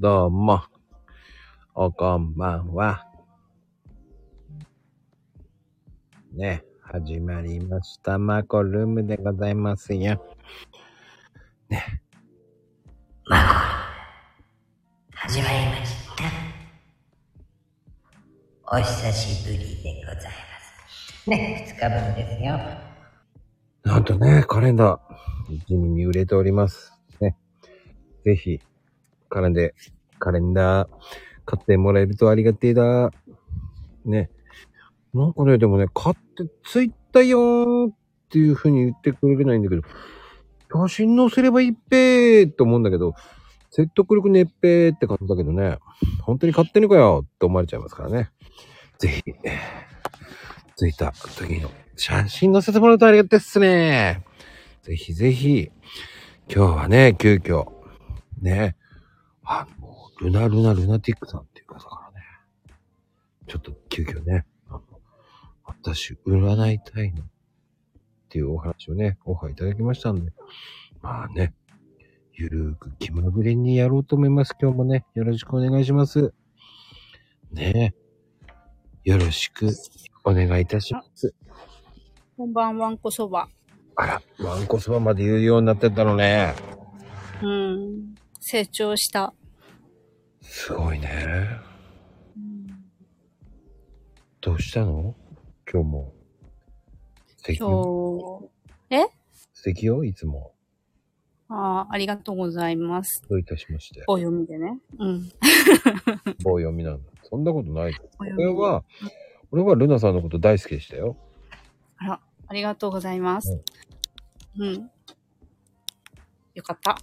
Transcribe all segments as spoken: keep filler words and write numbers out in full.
どうもおこんばんはね、始まりましたマコルームでございますよね。始まりました。お久しぶりでございますね。ふつかぶんですよ。なんとね、カレンダー一面に売れておりますね。ぜひカレンでカレンダー買ってもらえるとありがてえだね。なんかね、でもね、買ってついたよーっていう風に言ってくれないんだけど、写真載せればいいっぺーって思うんだけど、説得力ねっぺーって感じだけどね、本当に買ってねかよって思われちゃいますからね。ぜひついた時の写真載せてもらうとありがてえっすね。ぜひぜひ今日はね、急遽ね、あのルナルナルナティックさんっていう方からね、ちょっと急遽ね、あの私占いたいのっていうお話をね、オファーいただきましたんで、まあね、ゆるーく気まぐれにやろうと思います。今日もね、よろしくお願いしますね。よろしくお願いいたします。こんばんわんこそば。あら、わんこそばまで言うようになってたのね。うーん、成長した。すごいね、うん、どうしたの今日も。今日え素敵よ、いつも。ああ、ありがとうございます。どういたしまして。お読みでね、うんお読みなんだ。そんなことない。俺は俺はルナさんのこと大好きでしたよ。あら、ありがとうございます、うん、うん、よかった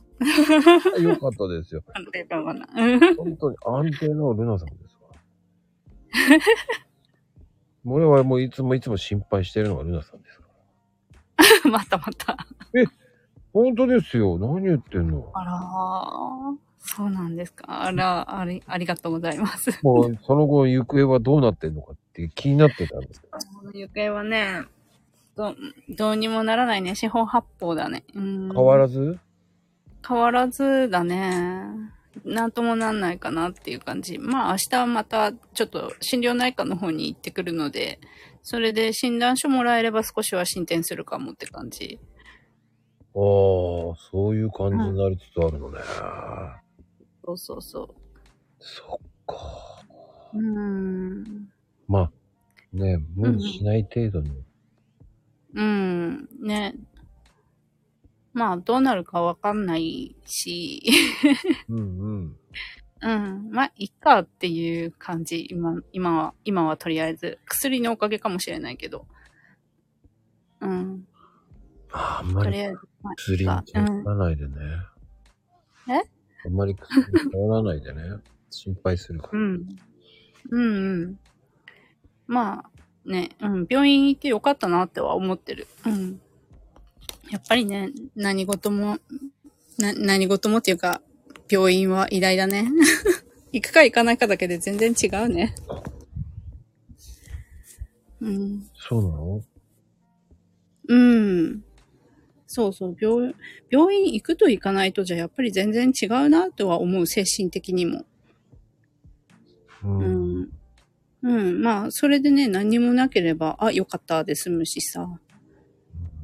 よかったですよ。安定感はな本当に安定のルナさんですから俺はもういつもいつも心配してるのがルナさんですからまたまたえ、本当ですよ。何言ってんの。あらー、そうなんですか。あら、あり、ありがとうございますもうその後行方はどうなってんのかって気になってたんですよ。その行方はね、ど、どうにもならないね。四方八方だね。うん、変わらず変わらずだね。なんともなんないかなっていう感じ。まあ明日はまたちょっと心療内科の方に行ってくるので、それで診断書もらえれば少しは進展するかもって感じ。ああ、そういう感じになりつつあるのね、うん、そうそうそう。そっか。うーん。まあね、無理しない程度に。うん、うん、ね。まあどうなるかわかんないしうんうんうん、まあいっかっていう感じ。今今は今はとりあえず薬のおかげかもしれないけど、うん、あんまり薬に頼らないでね、うん、えあんまり薬に頼らないでね心配するから、うん、うんうんまあね、うん、病院行ってよかったなっては思ってる。うん、やっぱりね、何事も、な、何事もっていうか、病院は偉大だね。行くか行かないかだけで全然違うね。うん。そうなの？うん。そうそう、病、病院行くと行かないとじゃやっぱり全然違うなとは思う、精神的にも。うん。うん。うん、まあ、それでね、何もなければ、あ、よかったで済むしさ。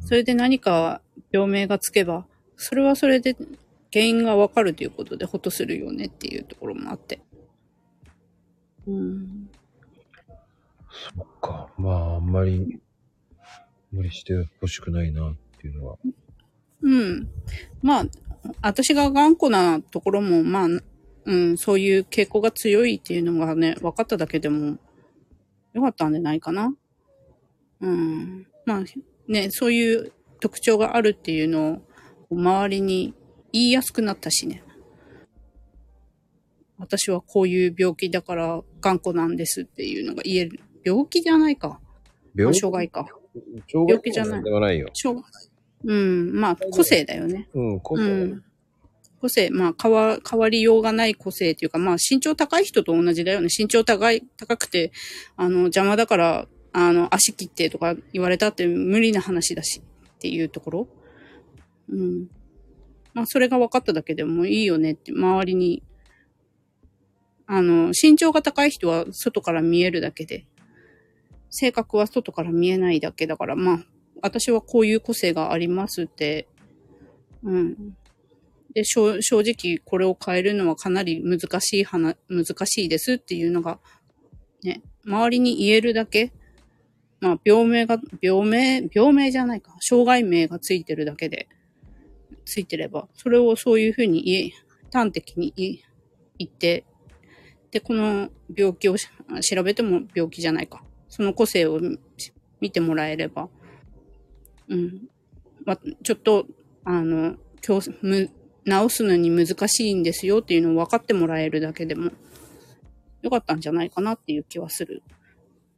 それで何か病名がつけば、それはそれで原因がわかるということでホッとするよねっていうところもあって。うん。そっか。まあ、あんまり無理してほしくないなっていうのは。うん。まあ、私が頑固なところも、まあ、うん、そういう傾向が強いっていうのがね、分かっただけでもよかったんじゃないかな。うん。まあ、ね、そういう特徴があるっていうのを周りに言いやすくなったしね。私はこういう病気だから頑固なんですっていうのが言える。病気じゃないか。病気、まあ、障害か。病気じゃない。ではないよ。障害。うん。まあ、個性だよね。うん、個性。うん、個性。まあ変わ、変わりようがない個性っていうか、まあ、身長高い人と同じだよね。身長高い、高くて、あの、邪魔だから、あの、足切ってとか言われたって無理な話だしっていうところ。うん。まあ、それが分かっただけでもいいよねって周りにあの、身長が高い人は外から見えるだけで、性格は外から見えないだけだから、まあ、私はこういう個性がありますって、うん。で、正直これを変えるのはかなり難しい話、難しいですっていうのが、ね、周りに言えるだけ、まあ、病名が、病名、病名じゃないか、障害名がついてるだけで、ついてれば、それをそういうふうに言え、端的に言え、言って、で、この病気を調べても病気じゃないか。その個性を見てもらえれば、うん。ま、ちょっと、あの、治すのに難しいんですよっていうのを分かってもらえるだけでも、よかったんじゃないかなっていう気はする。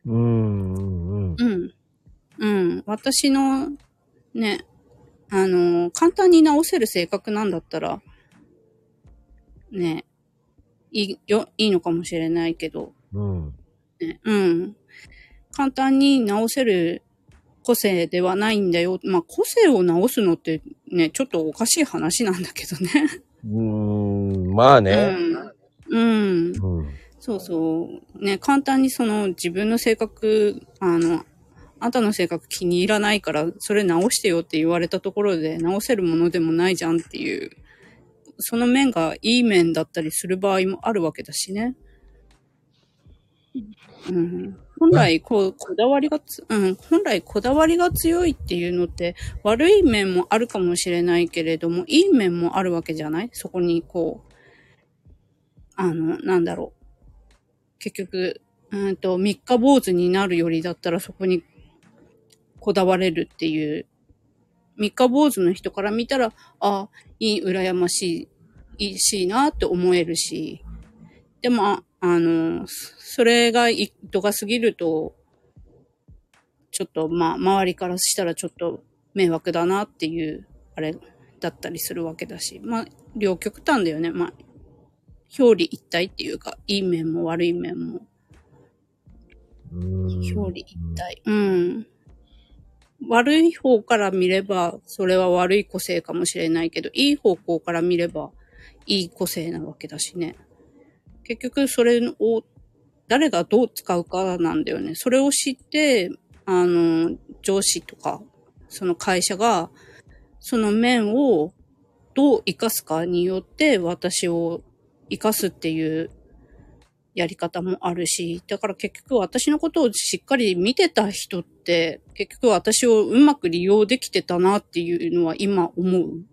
うーん。うん。うん。私の、ね、あの、簡単に治せる性格なんだったら、ね、いいよ、いいのかもしれないけど、うん。ね、うん。簡単に治せる個性ではないんだよ。まあ、個性を治すのってね、ちょっとおかしい話なんだけどね。うーん、まあね。うん。うん。うん、そうそう。ね、簡単にその自分の性格、あの、あんたの性格気に入らないから、それ直してよって言われたところで直せるものでもないじゃんっていう、その面がいい面だったりする場合もあるわけだしね。うん、本来こう、こだわりがつ、うん、本来こだわりが強いっていうのって悪い面もあるかもしれないけれども、いい面もあるわけじゃない？そこにこう、あの、なんだろう。結局、うんと、三日坊主になるよりだったらそこにこだわれるっていう。三日坊主の人から見たら、あ、いい、羨ましい、いいしなって思えるし。でも、ああの、それが度が過ぎると、ちょっと、まあ、周りからしたらちょっと迷惑だなっていう、あれだったりするわけだし、まあ、両極端だよね。まあ、表裏一体っていうか、いい面も悪い面も。表裏一体。うん。悪い方から見れば、それは悪い個性かもしれないけど、いい方向から見れば、いい個性なわけだしね。結局それを誰がどう使うかなんだよね。それを知って、あの、上司とか、その会社が、その面をどう活かすかによって私を活かすっていうやり方もあるし、だから結局私のことをしっかり見てた人って、結局私をうまく利用できてたなっていうのは今思う。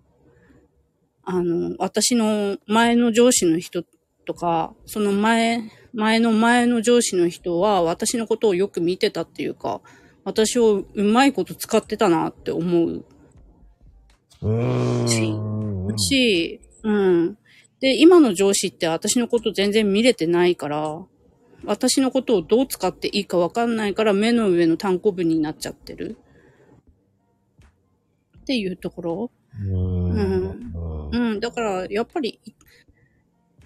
あの、私の前の上司の人って、とか、その前、前の前の上司の人は私のことをよく見てたっていうか、私をうまいこと使ってたなって思う。うーん。し、うん。で、今の上司って私のこと全然見れてないから、私のことをどう使っていいかわかんないから目の上の単行部になっちゃってる。っていうところ。うん。うん。だから、やっぱり、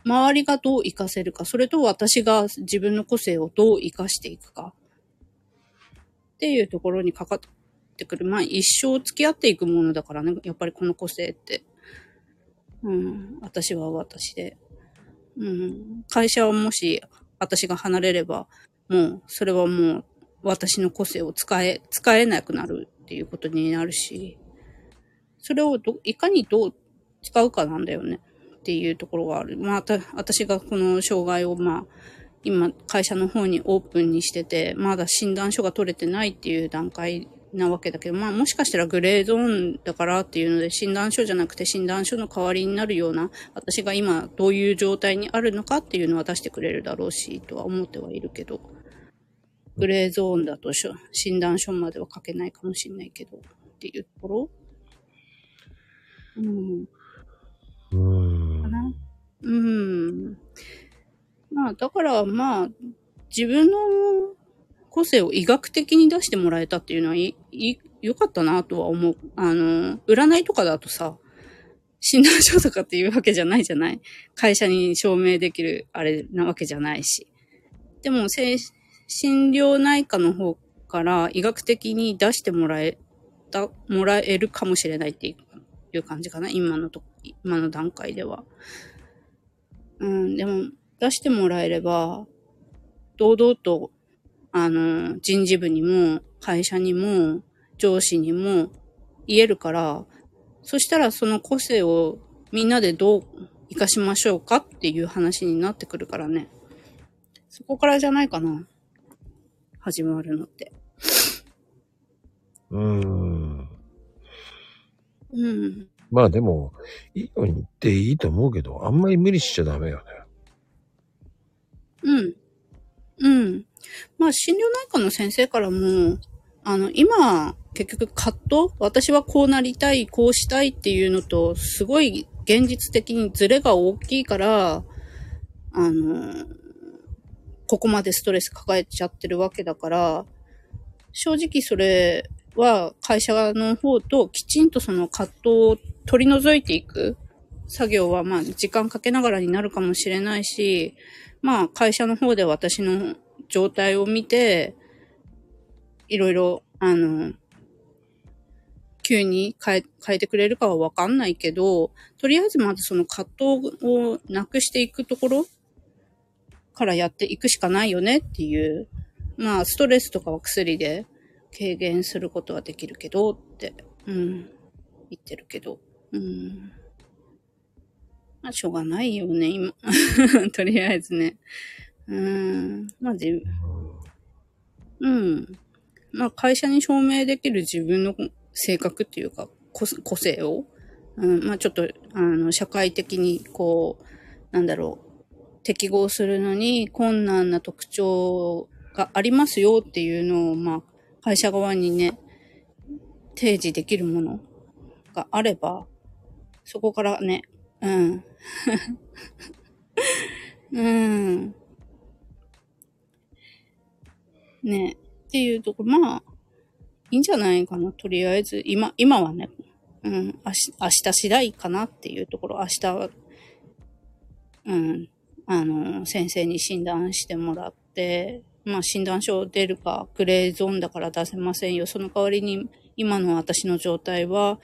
周りがどう活かせるか、それと私が自分の個性をどう活かしていくかっていうところにかかってくる。まあ一生付き合っていくものだからね、やっぱりこの個性って。うん、私は私で。うん、会社はもし私が離れれば、もうそれはもう私の個性を使え、使えなくなるっていうことになるし、それをど、いかにどう使うかなんだよね。っていうところがある。まあ、た、私がこの障害を、まあ、今、会社の方にオープンにしてて、まだ診断書が取れてないっていう段階なわけだけど、まあ、もしかしたらグレーゾーンだからっていうので、診断書じゃなくて診断書の代わりになるような、私が今、どういう状態にあるのかっていうのは出してくれるだろうし、とは思ってはいるけど、グレーゾーンだと診断書までは書けないかもしれないけど、っていうところ。うん。うんかなうん。まあ、だから、まあ、自分の個性を医学的に出してもらえたっていうのは、い、い、良かったなとは思う。あの、占いとかだとさ、診断書とかっていうわけじゃないじゃない？会社に証明できるあれなわけじゃないし。でも、精神療内科の方から医学的に出してもらえた、もらえるかもしれないっていう。いう感じかな今のと今の段階では。うん、でも、出してもらえれば、堂々と、あの、人事部にも、会社にも、上司にも言えるから、そしたらその個性をみんなでどう活かしましょうかっていう話になってくるからね。そこからじゃないかな。始まるのって。うーん。うん。まあでも、いいように言っていいと思うけど、あんまり無理しちゃダメよね。うん。うん。まあ、心療内科の先生からも、あの、今、結局葛藤？私はこうなりたい、こうしたいっていうのと、すごい現実的にズレが大きいから、あの、ここまでストレス抱えちゃってるわけだから、正直それは会社の方ときちんとその葛藤を取り除いていく作業は、まあ、時間かけながらになるかもしれないし、まあ、会社の方で私の状態を見て、いろいろ、あの、急に変え、変えてくれるかはわかんないけど、とりあえずまずその葛藤をなくしていくところからやっていくしかないよねっていう。まあ、ストレスとかは薬で軽減することはできるけどって、うん、言ってるけど。うん。まあ、しょうがないよね、今。とりあえずね。うん。まあ、じ、うん。まあ、会社に証明できる自分の性格っていうか、個、個性を、うん、まあ、ちょっと、あの、社会的に、こう、なんだろう、適合するのに困難な特徴がありますよっていうのを、まあ、会社側にね、提示できるものがあれば、そこからね、うん。うん。ね、っていうところ、まあ、いいんじゃないかな。とりあえず、今、今はね、うん、明日、明日次第かなっていうところ、明日は、うん、あの、先生に診断してもらって、まあ、診断書出るか、グレーゾーンだから出せませんよ。その代わりに、今の私の状態は、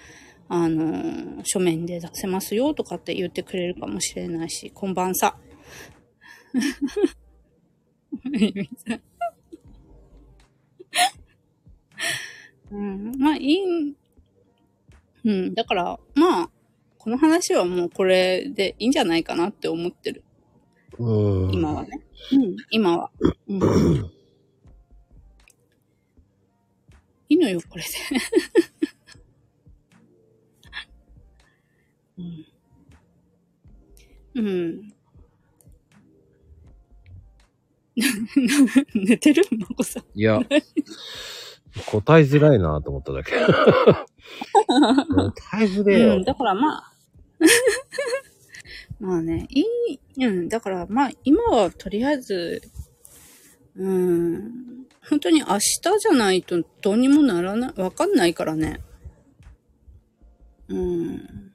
あの、書面で出せますよとかって言ってくれるかもしれないし、こんばんさ。うん、まあ、いい、うん、だから、まあ、この話はもうこれでいいんじゃないかなって思ってる。うん、今はね。うん、今は。うん、いいのよ、これで。うん。うん。寝てる？まこさん。いや。答えづらいなぁと思っただけ。答えづらいよ。うん、だからまあ。まあね、いい、うん、だからまあ、今はとりあえず、うん、本当に明日じゃないとどうにもならない、わかんないからね。うん。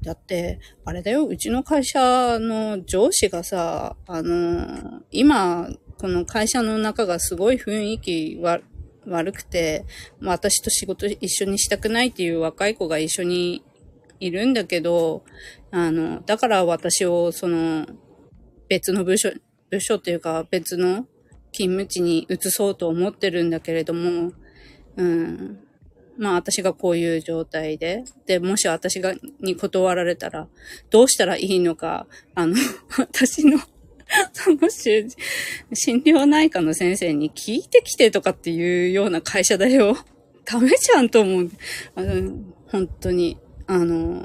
だって、あれだよ、うちの会社の上司がさ、あの、今、この会社の中がすごい雰囲気は悪くて、まあ、私と仕事一緒にしたくないっていう若い子が一緒にいるんだけど、あの、だから私をその別の部署、部署というか別の勤務地に移そうと思ってるんだけれども、うん、まあ私がこういう状態で、で、もし私がに断られたらどうしたらいいのか、あの、私のその心療内科の先生に聞いてきてとかっていうような会社だよ。ダメじゃんと思う。あの本当に。あの、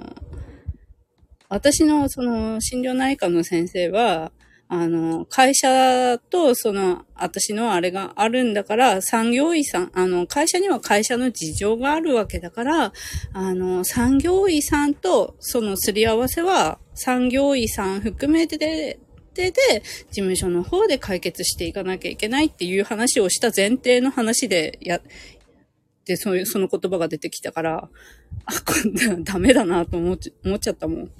私のその心療内科の先生は、あの、会社とその私のあれがあるんだから、産業医さん、あの、会社には会社の事情があるわけだから、あの、産業医さんとそのすり合わせは産業医さん含めてで、で、事務所の方で解決していかなきゃいけないっていう話をした前提の話で、や、で、そういう、その言葉が出てきたから、あ、これダメだなと思っち、思っちゃったもん。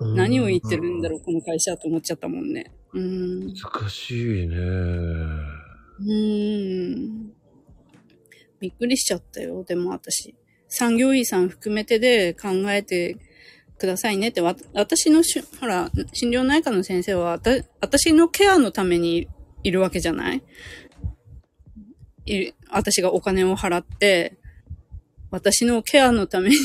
何を言ってるんだろう、この会社と思っちゃったもんね。うーん。難しいね。うーん。びっくりしちゃったよ、でも私。産業医さん含めてで考えて、くださいねって、わ私のし、ほら、心療内科の先生は、私のケアのためにいるわけじゃない？い私がお金を払って、私のケアのために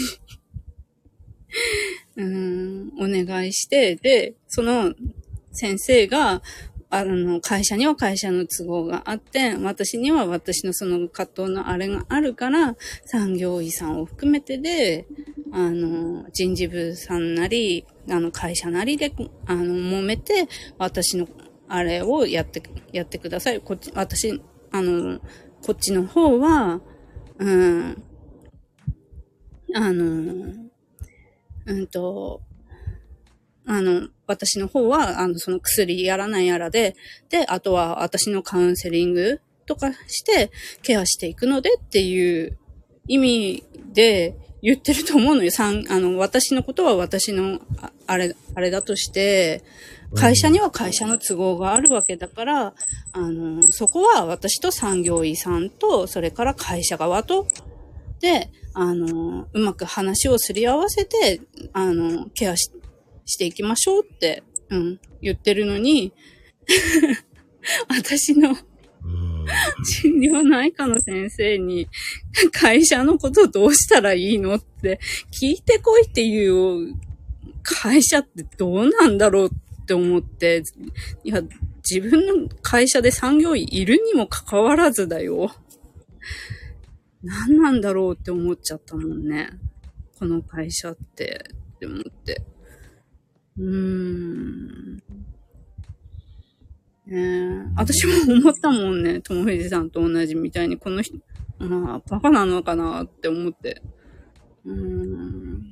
うーん、お願いして、で、その先生が、あの、会社には会社の都合があって、私には私のその葛藤のあれがあるから、産業医さんを含めてで、あの、人事部さんなり、あの、会社なりで、あの、揉めて、私のあれをやって、やってください。こっち、私、あの、こっちの方は、うん、あの、うんと、あの、私の方は、あの、その薬やらないやらで、で、あとは私のカウンセリングとかして、ケアしていくのでっていう意味で言ってると思うのよ。さん、あの、私のことは私の、あ、あれ、あれだとして、会社には会社の都合があるわけだから、あの、そこは私と産業医さんと、それから会社側と、で、あの、うまく話をすり合わせて、あの、ケアし、していきましょうって、うん、言ってるのに、私の心療内科の先生に、会社のことどうしたらいいのって聞いてこいっていう会社ってどうなんだろうって思って、いや、自分の会社で産業医いるにもかかわらずだよ。何なんだろうって思っちゃったもんね。この会社って、って思って。うーん。ねえ。私も思ったもんね。友藤さんと同じみたいに、この人、まあ、バカなのかなって思って。うーん。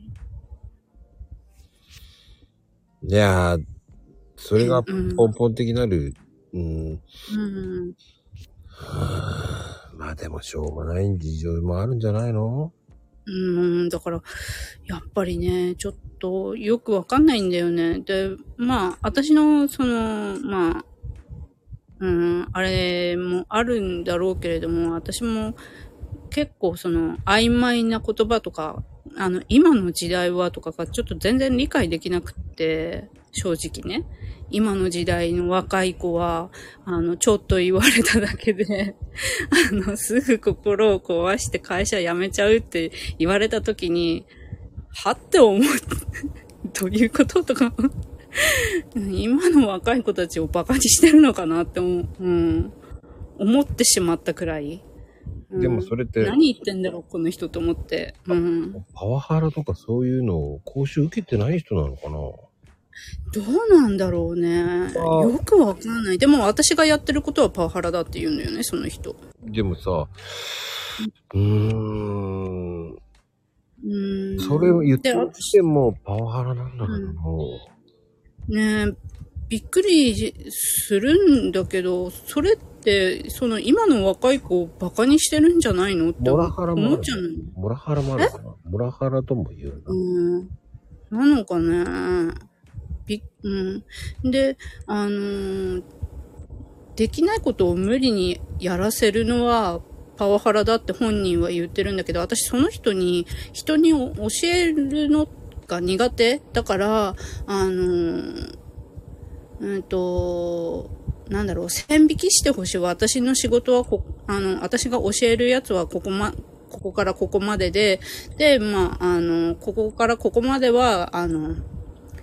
いやー、それが根本的なる、うん。うん。はぁ、まあでもしょうがない事情もあるんじゃないの？うん、だから、やっぱりね、ちょっとよくわかんないんだよね。で、まあ、私の、その、まあ、うん、あれもあるんだろうけれども、私も結構その、曖昧な言葉とか、あの、今の時代はとかがちょっと全然理解できなくって、正直ね。今の時代の若い子は、あの、ちょっと言われただけで、あの、すぐ心を壊して会社辞めちゃうって言われた時に、はって思う。どういうこととか。今の若い子たちをバカにしてるのかなって思う、うん、思ってしまったくらい。でもそれって、うん、何言ってんだろうこの人と思って、うん、パワハラとかそういうのを講習受けてない人なのかな。どうなんだろうね。よくわかんない。でも私がやってることはパワハラだって言うんだよね、その人。でもさ、うーん、うーん、それを言ってるとしてもパワハラなんだけども、うん、ねえ、びっくりするんだけど、それってで、その今の若い子をバカにしてるんじゃないのって思っちゃうの。モラハラもあるかな。モラハラとも言うな。うん。なのかね。び、うん。で、あのー、できないことを無理にやらせるのはパワハラだって本人は言ってるんだけど、私その人に、人に教えるのが苦手だから、あのー、うんと、なんだろう、線引きしてほしい。私の仕事はこ、あの、私が教えるやつはここま、ここからここまでで、で、まあ、あの、ここからここまでは、あの、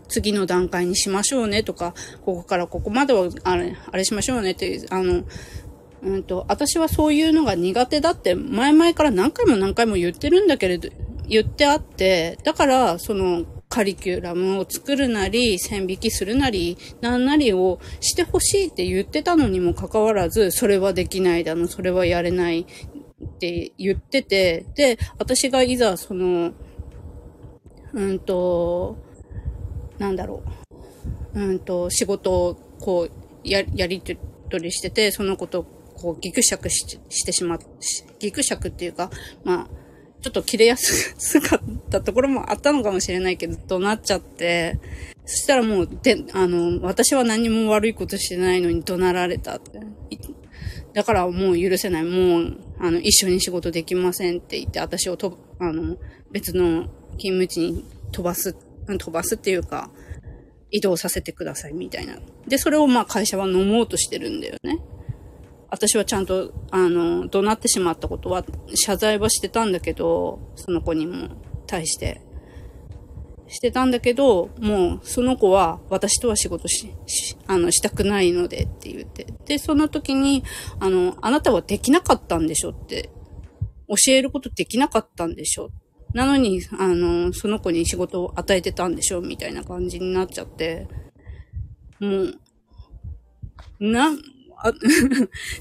次の段階にしましょうねとか、ここからここまでは、あれ、あれしましょうねって、あの、うんと、私はそういうのが苦手だって、前々から何回も何回も言ってるんだけれど、言ってあって、だから、その、カリキュラムを作るなり、線引きするなり、なんなりをしてほしいって言ってたのにもかかわらず、それはできないだの、それはやれないって言ってて、で、私がいざその、うんと、なんだろう、うんと、仕事をこう、や、やり取りしてて、そのことをこう、ぎくしゃくし、してしまっ、ぎくしゃくっていうか、まあ、ちょっと切れやすかったところもあったのかもしれないけど、となっちゃって、そしたらもう、で、あの、私は何も悪いことしてないのに怒鳴られたって。だからもう許せない。もう、あの、一緒に仕事できませんって言って、私をと、あの、別の勤務地に飛ばす飛ばすっていうか、移動させてくださいみたいな。で、それをまあ会社は飲もうとしてるんだよね。私はちゃんと、あの、怒鳴ってしまったことは、謝罪はしてたんだけど、その子にも対して。してたんだけど、もうその子は私とは仕事し、し、あの、したくないのでって言って。で、その時に、あの、あなたはできなかったんでしょって。教えることできなかったんでしょ。なのに、あの、その子に仕事を与えてたんでしょみたいな感じになっちゃって。もう、な、あ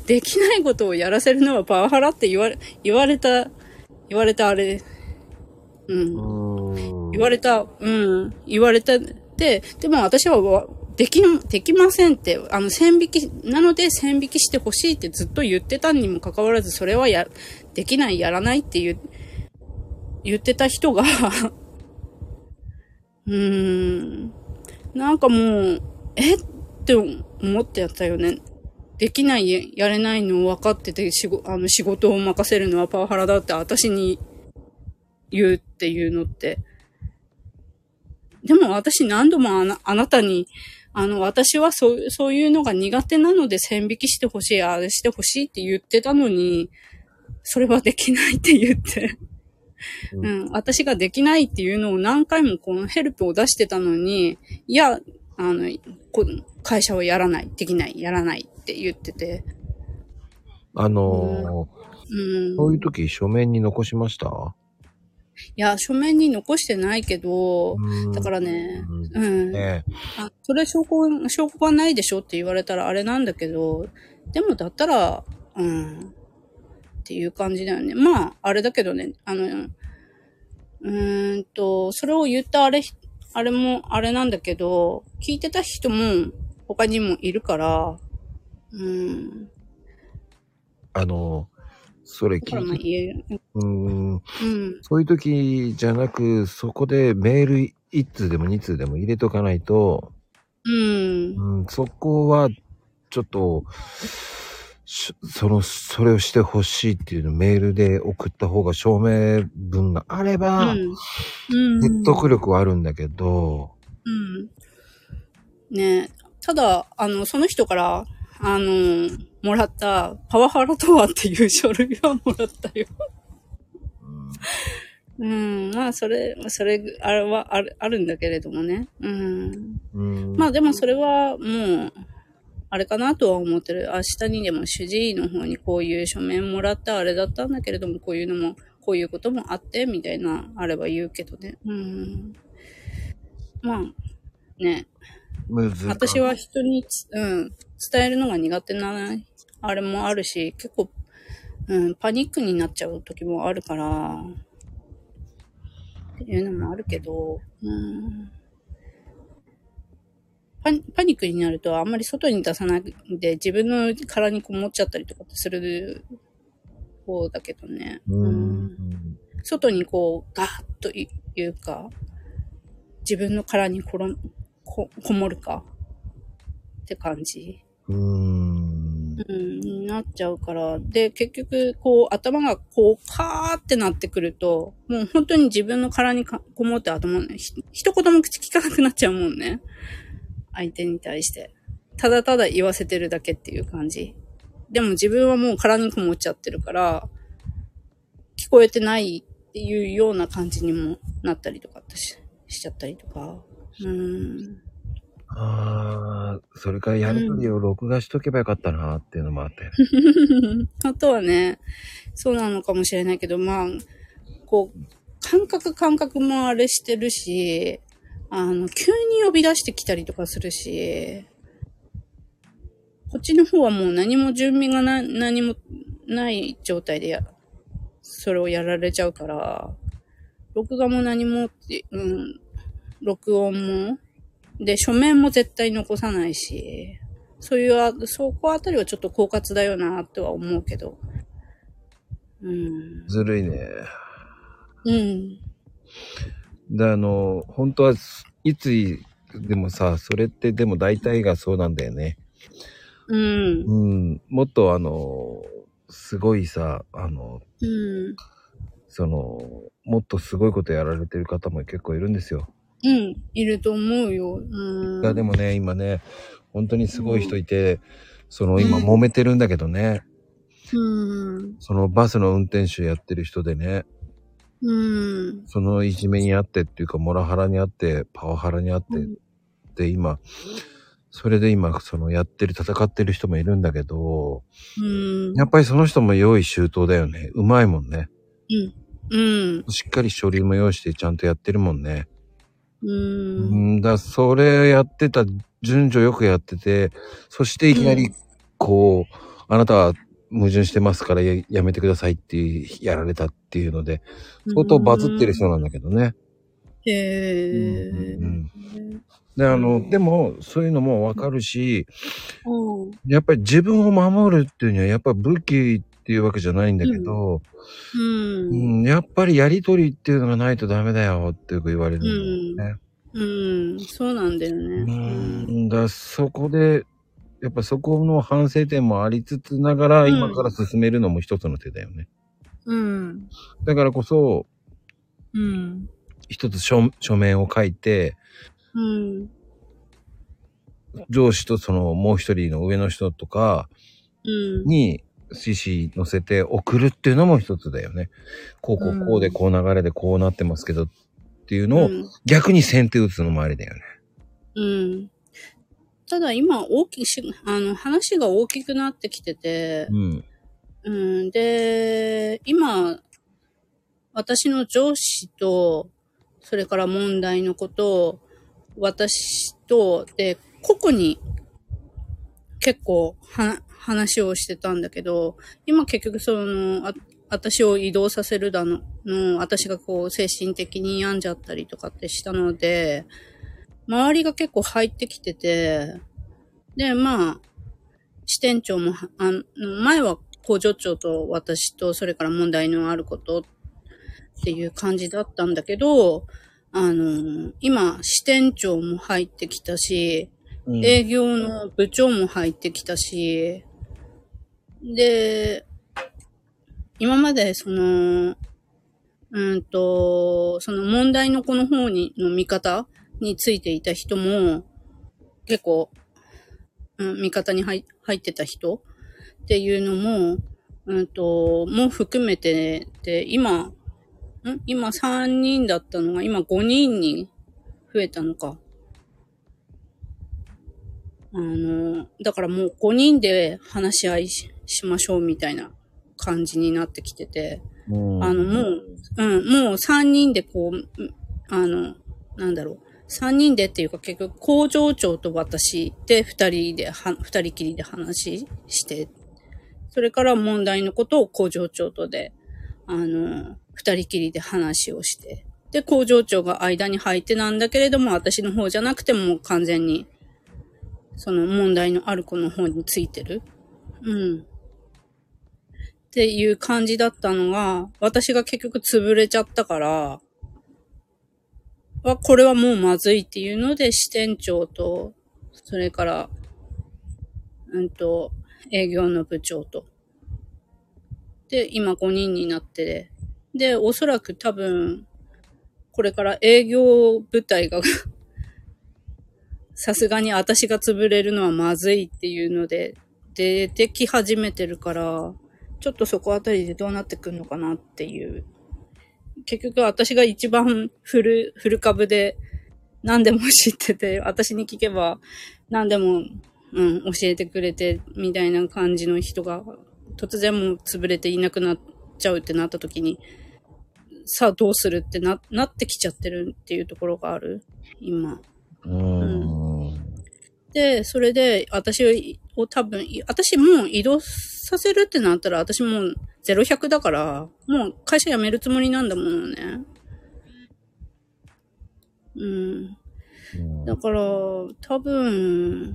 できないことをやらせるのはパワハラって言われ、言われた、言われたあれ、うん。言われた、うん。言われたで、でも私はでき、できませんって、あの、線引き、なので線引きしてほしいってずっと言ってたにもかかわらず、それはや、できない、やらないって言、言ってた人が、うーん。なんかもう、えって思ってやったよね。できない、やれないのを分かってて、仕事、あの、仕事を任せるのはパワハラだって私に言うっていうのって。でも私何度もあな、あなたに、あの、私はそう、そういうのが苦手なので線引きしてほしい、あれしてほしいって言ってたのに、それはできないって言って、うん。うん。私ができないっていうのを何回もこのヘルプを出してたのに、いや、あの、こ会社をやらない、できない、やらないって言ってて。あのーうん、そういう時書面に残しました？いや、書面に残してないけど、だからね、うん、うんね、あ、それ証拠、証拠がないでしょって言われたらあれなんだけど、でもだったら、うん、っていう感じだよね。まあ、あれだけどね、あの、うーんと、それを言ったあれ、あれも、あれなんだけど、聞いてた人も他にもいるから、うん。あの、それ聞いて、うん、うん、そういう時じゃなく、そこでメールいち通でもに通でも入れとかないと、うん、うん、そこは、ちょっと、その、それをしてほしいっていうのをメールで送った方が証明文があれば、説得力はあるんだけど、うんうん、ねえ、ただ、あの、その人から、あの、もらった、パワハラとはっていう書類はもらったよ。うん、まあ、それ、それ、あれはある、あるんだけれどもね。うん。うん、まあ、でもそれは、もう、あれかなとは思ってる。明日にでも主治医の方にこういう書面もらったあれだったんだけれども、こういうのも、こういうこともあって、みたいな、あれば言うけどね。うん。まあ、ね。私は人に、うん、伝えるのが苦手な、あれもあるし、結構、うん、パニックになっちゃう時もあるから、っていうのもあるけど、うんパニ、パニックになるとあんまり外に出さないで自分の殻にこもっちゃったりとかする方だけどね。うん、外にこうガーッというか自分の殻にころこ、こもるかって感じ。うーん、うん、になっちゃうから。で、結局こう頭がこうカーってなってくるともう本当に自分の殻にこもって頭ね、ひ、一言も口聞かなくなっちゃうもんね。相手に対して。ただただ言わせてるだけっていう感じ。でも自分はもう殻にこもっちゃってるから、聞こえてないっていうような感じにもなったりとか し, しちゃったりとか。うーん。ああ、それからやりとりを録画しとけばよかったなっていうのもあって。うん、あとはね、そうなのかもしれないけど、まあ、こう、感覚感覚もあれしてるし、あの、急に呼び出してきたりとかするし、こっちの方はもう何も準備がな、何もない状態でや、それをやられちゃうから、録画も何もって、うん、録音も、で、書面も絶対残さないし、そういう、そこあたりはちょっと狡猾だよな、とは思うけど。うん。ずるいね。うん。で、あの、本当はいつい、でもさ、それってでも大体がそうなんだよね。うん。うん。もっとあの、すごいさ、あの、うん、その、もっとすごいことやられてる方も結構いるんですよ。うん、いると思うよ。うん。いやでもね、今ね、本当にすごい人いて、うん、その今揉めてるんだけどね。うん。そのバスの運転手やってる人でね。うん。そのいじめにあってっていうか、モラハラにあって、パワハラにあって、うん、で今、それで今そのやってる、戦ってる人もいるんだけど、うん。やっぱりその人も用意周到だよね。うまいもんね。うん。うん。しっかり書類も用意してちゃんとやってるもんね。うん。だそれやってた、順序よくやってて、そしていきなり、こう、うん、あなたは矛盾してますから や, やめてくださいってやられたっていうので、相当バズってる人なんだけどね。へぇ、うんうん、で、あの、でも、そういうのもわかるし、うん、やっぱり自分を守るっていうには、やっぱ武器っていうわけじゃないんだけど、うんうん、やっぱりやりとりっていうのがないとダメだよってよく言われるんだよね。うん、そうなんだよね。うん、だそこで、やっぱそこの反省点もありつつながら、うん、今から進めるのも一つの手だよね。うん。だからこそ、うん。一つ書、書面を書いて、うん。上司とそのもう一人の上の人とかに、うんシーシー 載せて送るっていうのも一つだよね。こうこうこうでこう流れでこうなってますけどっていうのを逆に先手打つのもありだよね。うん。ただ今大きくあの話が大きくなってきてて、うん。うん、で今私の上司とそれから問題のこと私とで個々に結構は話をしてたんだけど、今結局その、あ、私を移動させるだの、の、私がこう精神的に病んじゃったりとかってしたので、周りが結構入ってきてて、で、まあ、支店長も、あの、前は工場長と私と、それから問題のあることっていう感じだったんだけど、あの、今、支店長も入ってきたし、うん、営業の部長も入ってきたし、で、今までその、うんと、その問題のこの方に、の見方についていた人も、結構、うん、見方に入ってた人っていうのも、うんと、もう含めて、で、今、ん今さんにんだったのが、今ごにんに増えたのか。あの、だからもうごにんで話し合い し, しましょうみたいな感じになってきてて、うん、あの、もう、うん、もうさんにんでこう、あの、なんだろう、さんにんでっていうか結局工場長と私でふたりで、ふたりきりで話して、それから問題のことを工場長とで、あの、ふたりきりで話をして、で、工場長が間に入ってなんだけれども、私の方じゃなくてもう完全に、その問題のある子の方についてる。うん。っていう感じだったのが、私が結局潰れちゃったから、は、これはもうまずいっていうので、支店長と、それから、うんと、営業の部長と。で、今ごにんになって、で、おそらく多分、これから営業部隊が、さすがに私が潰れるのはまずいっていうので出てき始めてるから、ちょっとそこあたりでどうなってくるのかなっていう。結局私が一番古、古株で何でも知ってて、私に聞けば何でも、うん、教えてくれてみたいな感じの人が突然もう潰れていなくなっちゃうってなった時に、さあどうするってな、なってきちゃってるっていうところがある、今。うんで、それで、私を多分、私もう移動させるってなったら、私もうゼロひゃくだから、もう会社辞めるつもりなんだものね。うん。だから、多分、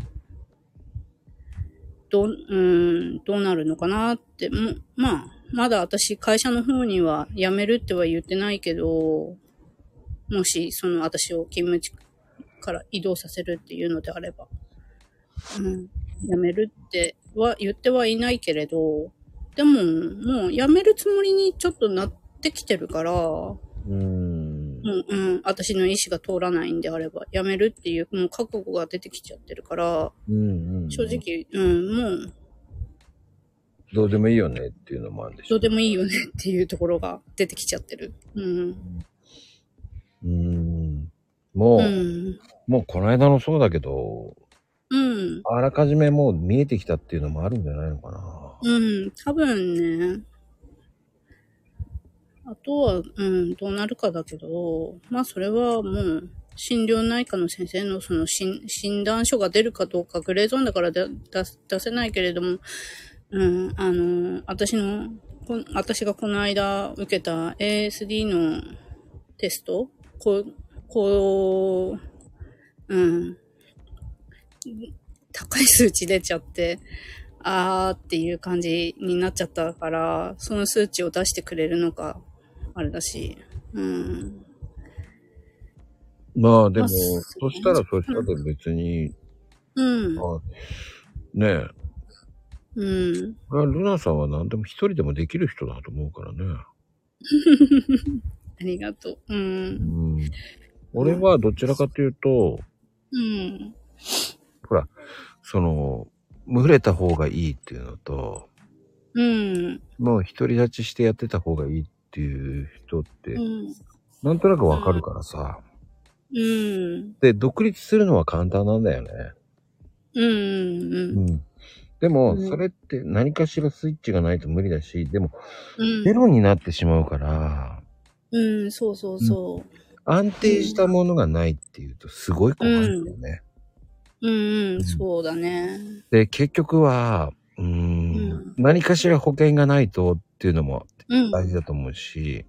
ど、うん、どうなるのかなって、もう、まあ、まだ私会社の方には辞めるっては言ってないけど、もし、その私を勤務地から移動させるっていうのであれば。うん、辞めるっては言ってはいないけれど、でももう辞めるつもりにちょっとなってきてるから、うーん、うんうん、私の意思が通らないんであればやめるっていうもう覚悟が出てきちゃってるから、うんうんうん、正直、うん、もうどうでもいいよねっていうのもあるんでしょう、ね、どうでもいいよねっていうところが出てきちゃってる、うんうん、もう、うん、もうこの間のそうだけど、うん、あらかじめもう見えてきたっていうのもあるんじゃないのかな、うん、多分ね。あとは、うん、どうなるかだけど、まあそれはもう、心療内科の先生のその診断書が出るかどうか、グレーゾーンだから出せないけれども、うん、あの、私の、私がこの間受けた エーエスディー のテスト、こう、こう、うん、高い数値出ちゃって、あーっていう感じになっちゃったから、その数値を出してくれるのか、あれだし、うん。まあでも、まあ、そしたらそしたら別に、うん。まあ、ねえ。うん。これはルナさんは何でも一人でもできる人だと思うからね。ありがとう。うん。うん、俺はどちらかというと、うん。ほら、その、群れた方がいいっていうのと、うん。もう独り立ちしてやってた方がいいっていう人って、うん、なんとなくわかるからさ、うん。で、独立するのは簡単なんだよね。うんうんうん。うん、でも、それって何かしらスイッチがないと無理だし、でも、うん、ゼロになってしまうから、うん、そうそうそう。うん、安定したものがないっていうとすごい困るんだよね。うん、うんうん、そうだね。で、結局は、うーん、うん、何かしら保険がないとっていうのも大事だと思うし、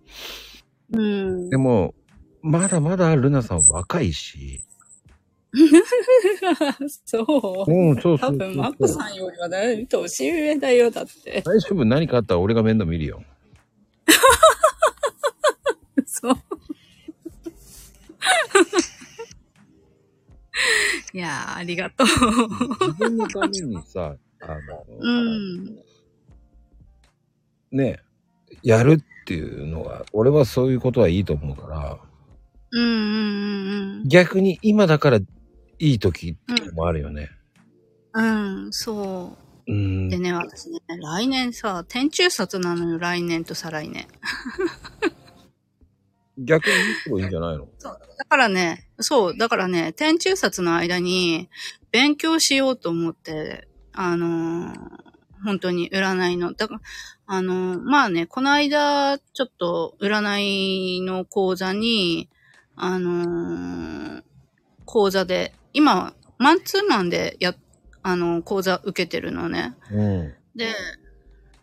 うん、でも、まだまだルナさん若いし、そう。うん、そうそうそう。多分マッコさんよりはね、年上だよだって。大丈夫、何かあったら俺が面倒見るよ。そう。いやー、ありがとう。自分のためにさ、あの、うん、ね、やるっていうのは、俺はそういうことはいいと思うから。うんうんうんうん、逆に今だからいい時ってもあるよね。うん、うん、そう、うん。でね、私ね、来年さ、天中殺なのよ、来年と再来年。逆に言っていいんじゃないの？そう、だからね、そう、だからね、天中殺の間に勉強しようと思って、あのー、本当に占いの、だから、あのー、まあね、この間、ちょっと占いの講座に、あのー、講座で、今、マンツーマンでや、あのー、講座受けてるのね、うん。で、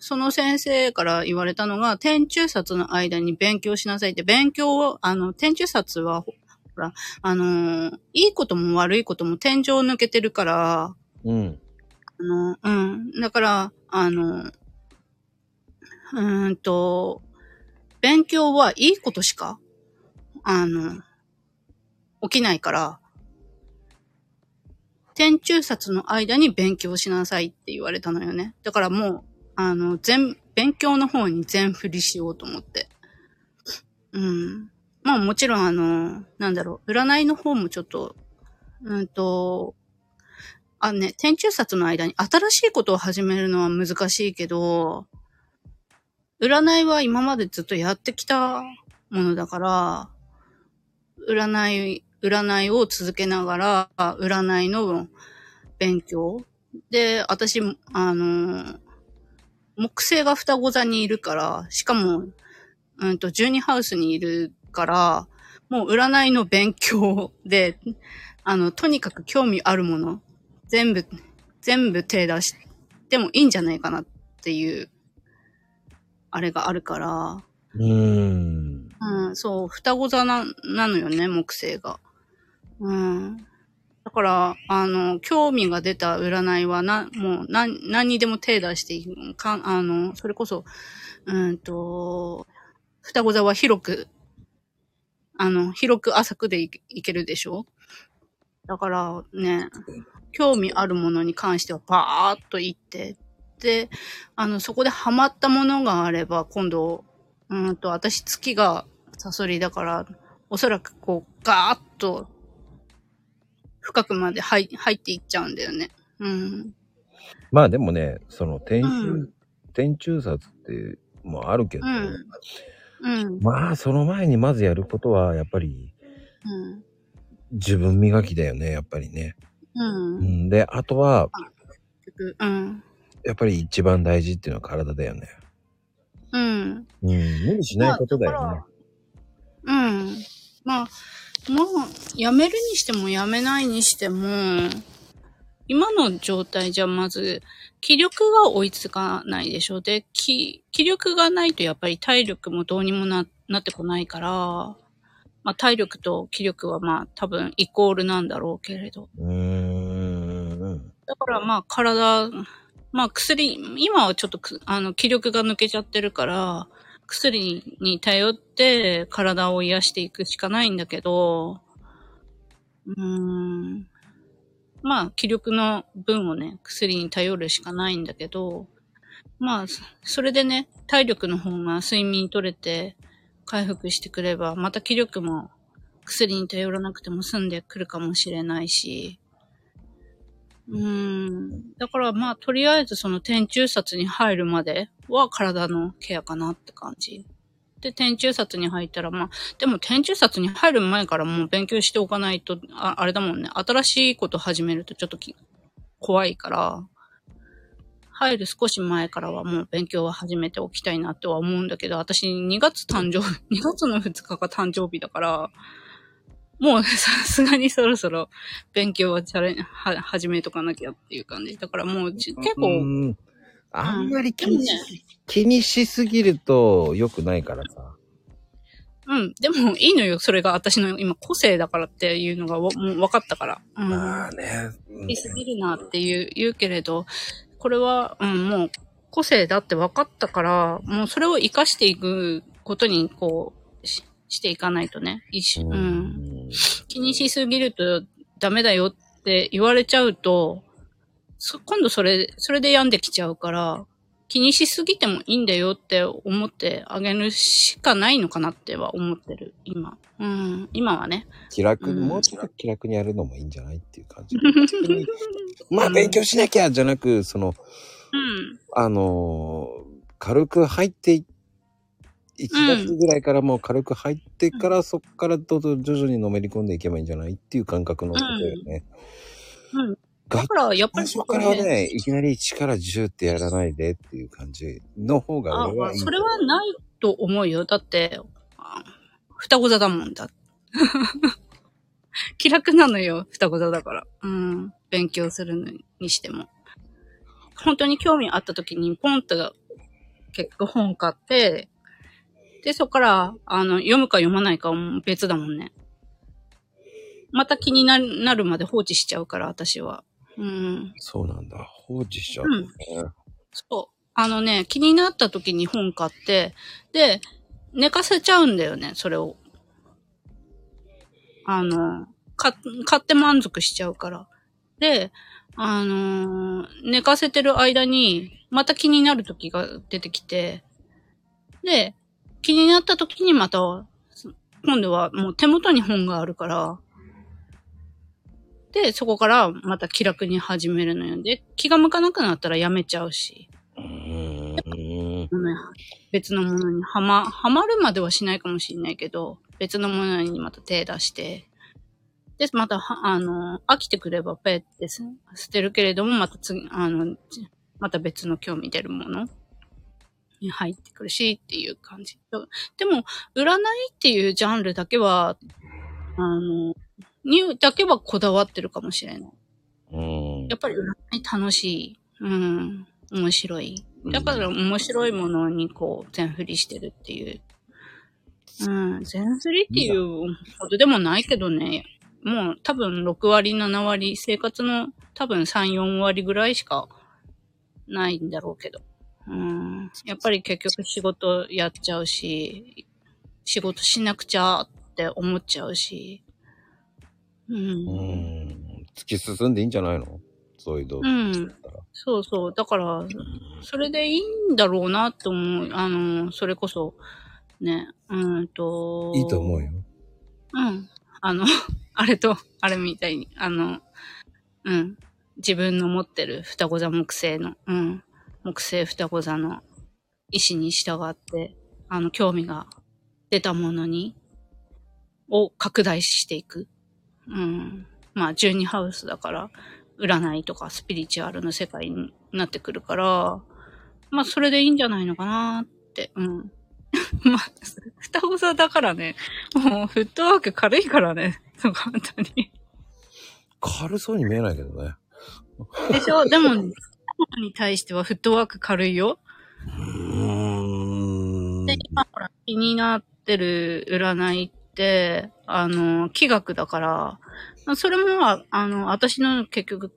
その先生から言われたのが、天中殺の間に勉強しなさいって、勉強を、あの、天中殺は、ほら、あのー、いいことも悪いことも天井を抜けてるから、うん。あの、うん。だから、あの、うーんと、勉強はいいことしか、あの、起きないから、天中殺の間に勉強しなさいって言われたのよね。だからもう、あの、全、勉強の方に全振りしようと思って。うん。まあもちろんあの、なんだろう、占いの方もちょっと、うんと、あのね、天中殺の間に新しいことを始めるのは難しいけど、占いは今までずっとやってきたものだから、占い、占いを続けながら、占いの勉強。で、私、あの、木星が双子座にいるから、しかも、うんと、じゅうにハウスにいるから、もう占いの勉強で、あの、とにかく興味あるもの、全部、全部手出してもいいんじゃないかなっていう、あれがあるから、うーんうん、そう、双子座な、なのよね、木星が。うん。だから、あの、興味が出た占いは、な、もう、な、何にでも手出していいか、あの、それこそ、うんと、双子座は広く、あの、広く浅くで い, いけるでしょ？だからね、興味あるものに関してはバーッといって、で、あの、そこでハマったものがあれば、今度、うんと、私月がサソリだから、おそらくこうガーッと深くまで入っていっちゃうんだよね。うん。まあでもね、その天中、うん、天中殺ってもあるけど、うんうん、まあその前にまずやることはやっぱり、うん、自分磨きだよね、やっぱりね。うん、であとは、うん、やっぱり一番大事っていうのは体だよね。うん。うん、無理しないことだよね。まあ、うん。まあ、もう、やめるにしてもやめないにしても、今の状態じゃまず、気力が追いつかないでしょ。で、気、気力がないとやっぱり体力もどうにも な, なってこないから、まあ体力と気力はまあ多分イコールなんだろうけれど。うーん。だからまあ体、まあ薬、今はちょっとあの気力が抜けちゃってるから、薬に頼って体を癒していくしかないんだけど、うーん。まあ気力の分をね、薬に頼るしかないんだけど、まあ、それでね、体力の方が睡眠取れて回復してくれば、また気力も薬に頼らなくても済んでくるかもしれないし、うーん、だからまあとりあえずその天中殺に入るまでは体のケアかなって感じ。で天中殺に入ったらまあでも天中殺に入る前からもう勉強しておかないと あ, あれだもんね。新しいこと始めるとちょっとき怖いから入る少し前からはもう勉強は始めておきたいなとは思うんだけど、私にがつ誕生日にがつのふつかが誕生日だから。もうさすがにそろそろ勉強はチャレンは始めとかなきゃっていう感じだからもう結構、うん、あんまり気に、ね、気にしすぎると良くないからさ。うん、でもいいのよ。それが私の今個性だからっていうのがもう分かったから。うん、まあね。気にしすぎるなっていう言うけれど、これは、うん、もう個性だって分かったから、もうそれを活かしていくことにこうし、していかないとね。いいし、うん。うん気にしすぎるとダメだよって言われちゃうと、そ今度それ、それで病んできちゃうから、気にしすぎてもいいんだよって思ってあげるしかないのかなっては思ってる、今。うん、今はね。気楽に、うん、もうちょっと気楽にやるのもいいんじゃないっていう感じ。まあ勉強しなきゃじゃなく、その、うん、あの、軽く入っていって、いちがつぐらいからもう軽く入ってから、うん、そこからどんどん徐々にのめり込んでいけばいいんじゃないっていう感覚のことだよね。うん。うん、だからやっぱりそこからね、いきなりいちからじゅうってやらないでっていう感じの方が俺はいい。あ、それはないと思うよ。だって双子座だもんだ。気楽なのよ、双子座だから。うん。勉強するのにしても、本当に興味あった時にポンと結構本買って。で、そっから、あの、読むか読まないかは別だもんね。また気になるまで放置しちゃうから、私は。うん。そうなんだ。放置しちゃう、ね。うん。そう。あのね、気になった時に本買って、で、寝かせちゃうんだよね、それを。あの、か、買って満足しちゃうから。で、あのー、寝かせてる間に、また気になる時が出てきて、で、気になった時にまた、今度はもう手元に本があるから、で、そこからまた気楽に始めるのよ。で、気が向かなくなったらやめちゃうし。うーん、別のものにはま、はまるまではしないかもしれないけど、別のものにまた手出して、で、また、あの、飽きてくればペッて捨てるけれども、また次、あの、また別の興味出るもの。に入ってくるしっていう感じ。でも占いっていうジャンルだけはあのにだけはこだわってるかもしれない。うん、やっぱり占い楽しい、うん、面白い。だから面白いものにこう全振りしてるっていう、うん、全振りっていうことでもないけどね。もう多分ろく割なな割生活の多分さん、よん割ぐらいしかないんだろうけど。うん、やっぱり結局仕事やっちゃうし、仕事しなくちゃって思っちゃうし、うん、うん突き進んでいいんじゃないの？そういう動機だったら、うん、そうそうだからそれでいいんだろうなと思う。あのそれこそね、うんといいと思うよ。うん。あの、あれと、あれみたいに、あの、うん。自分の持ってる双子座木星の、うん。木星双子座の意思に従って、あの、興味が出たものに、を拡大していく。うん。まあ、じゅうにハウスだから、占いとかスピリチュアルの世界になってくるから、まあ、それでいいんじゃないのかなって、うん。まあ、双子座だからね、もう、フットワーク軽いからね、そう簡単に。軽そうに見えないけどね。でしょ？でも、双子座に対してはフットワーク軽いよ。うーん。で、今ほら、気になってる占いって、あの、気学だから、それも、あの、私の結局、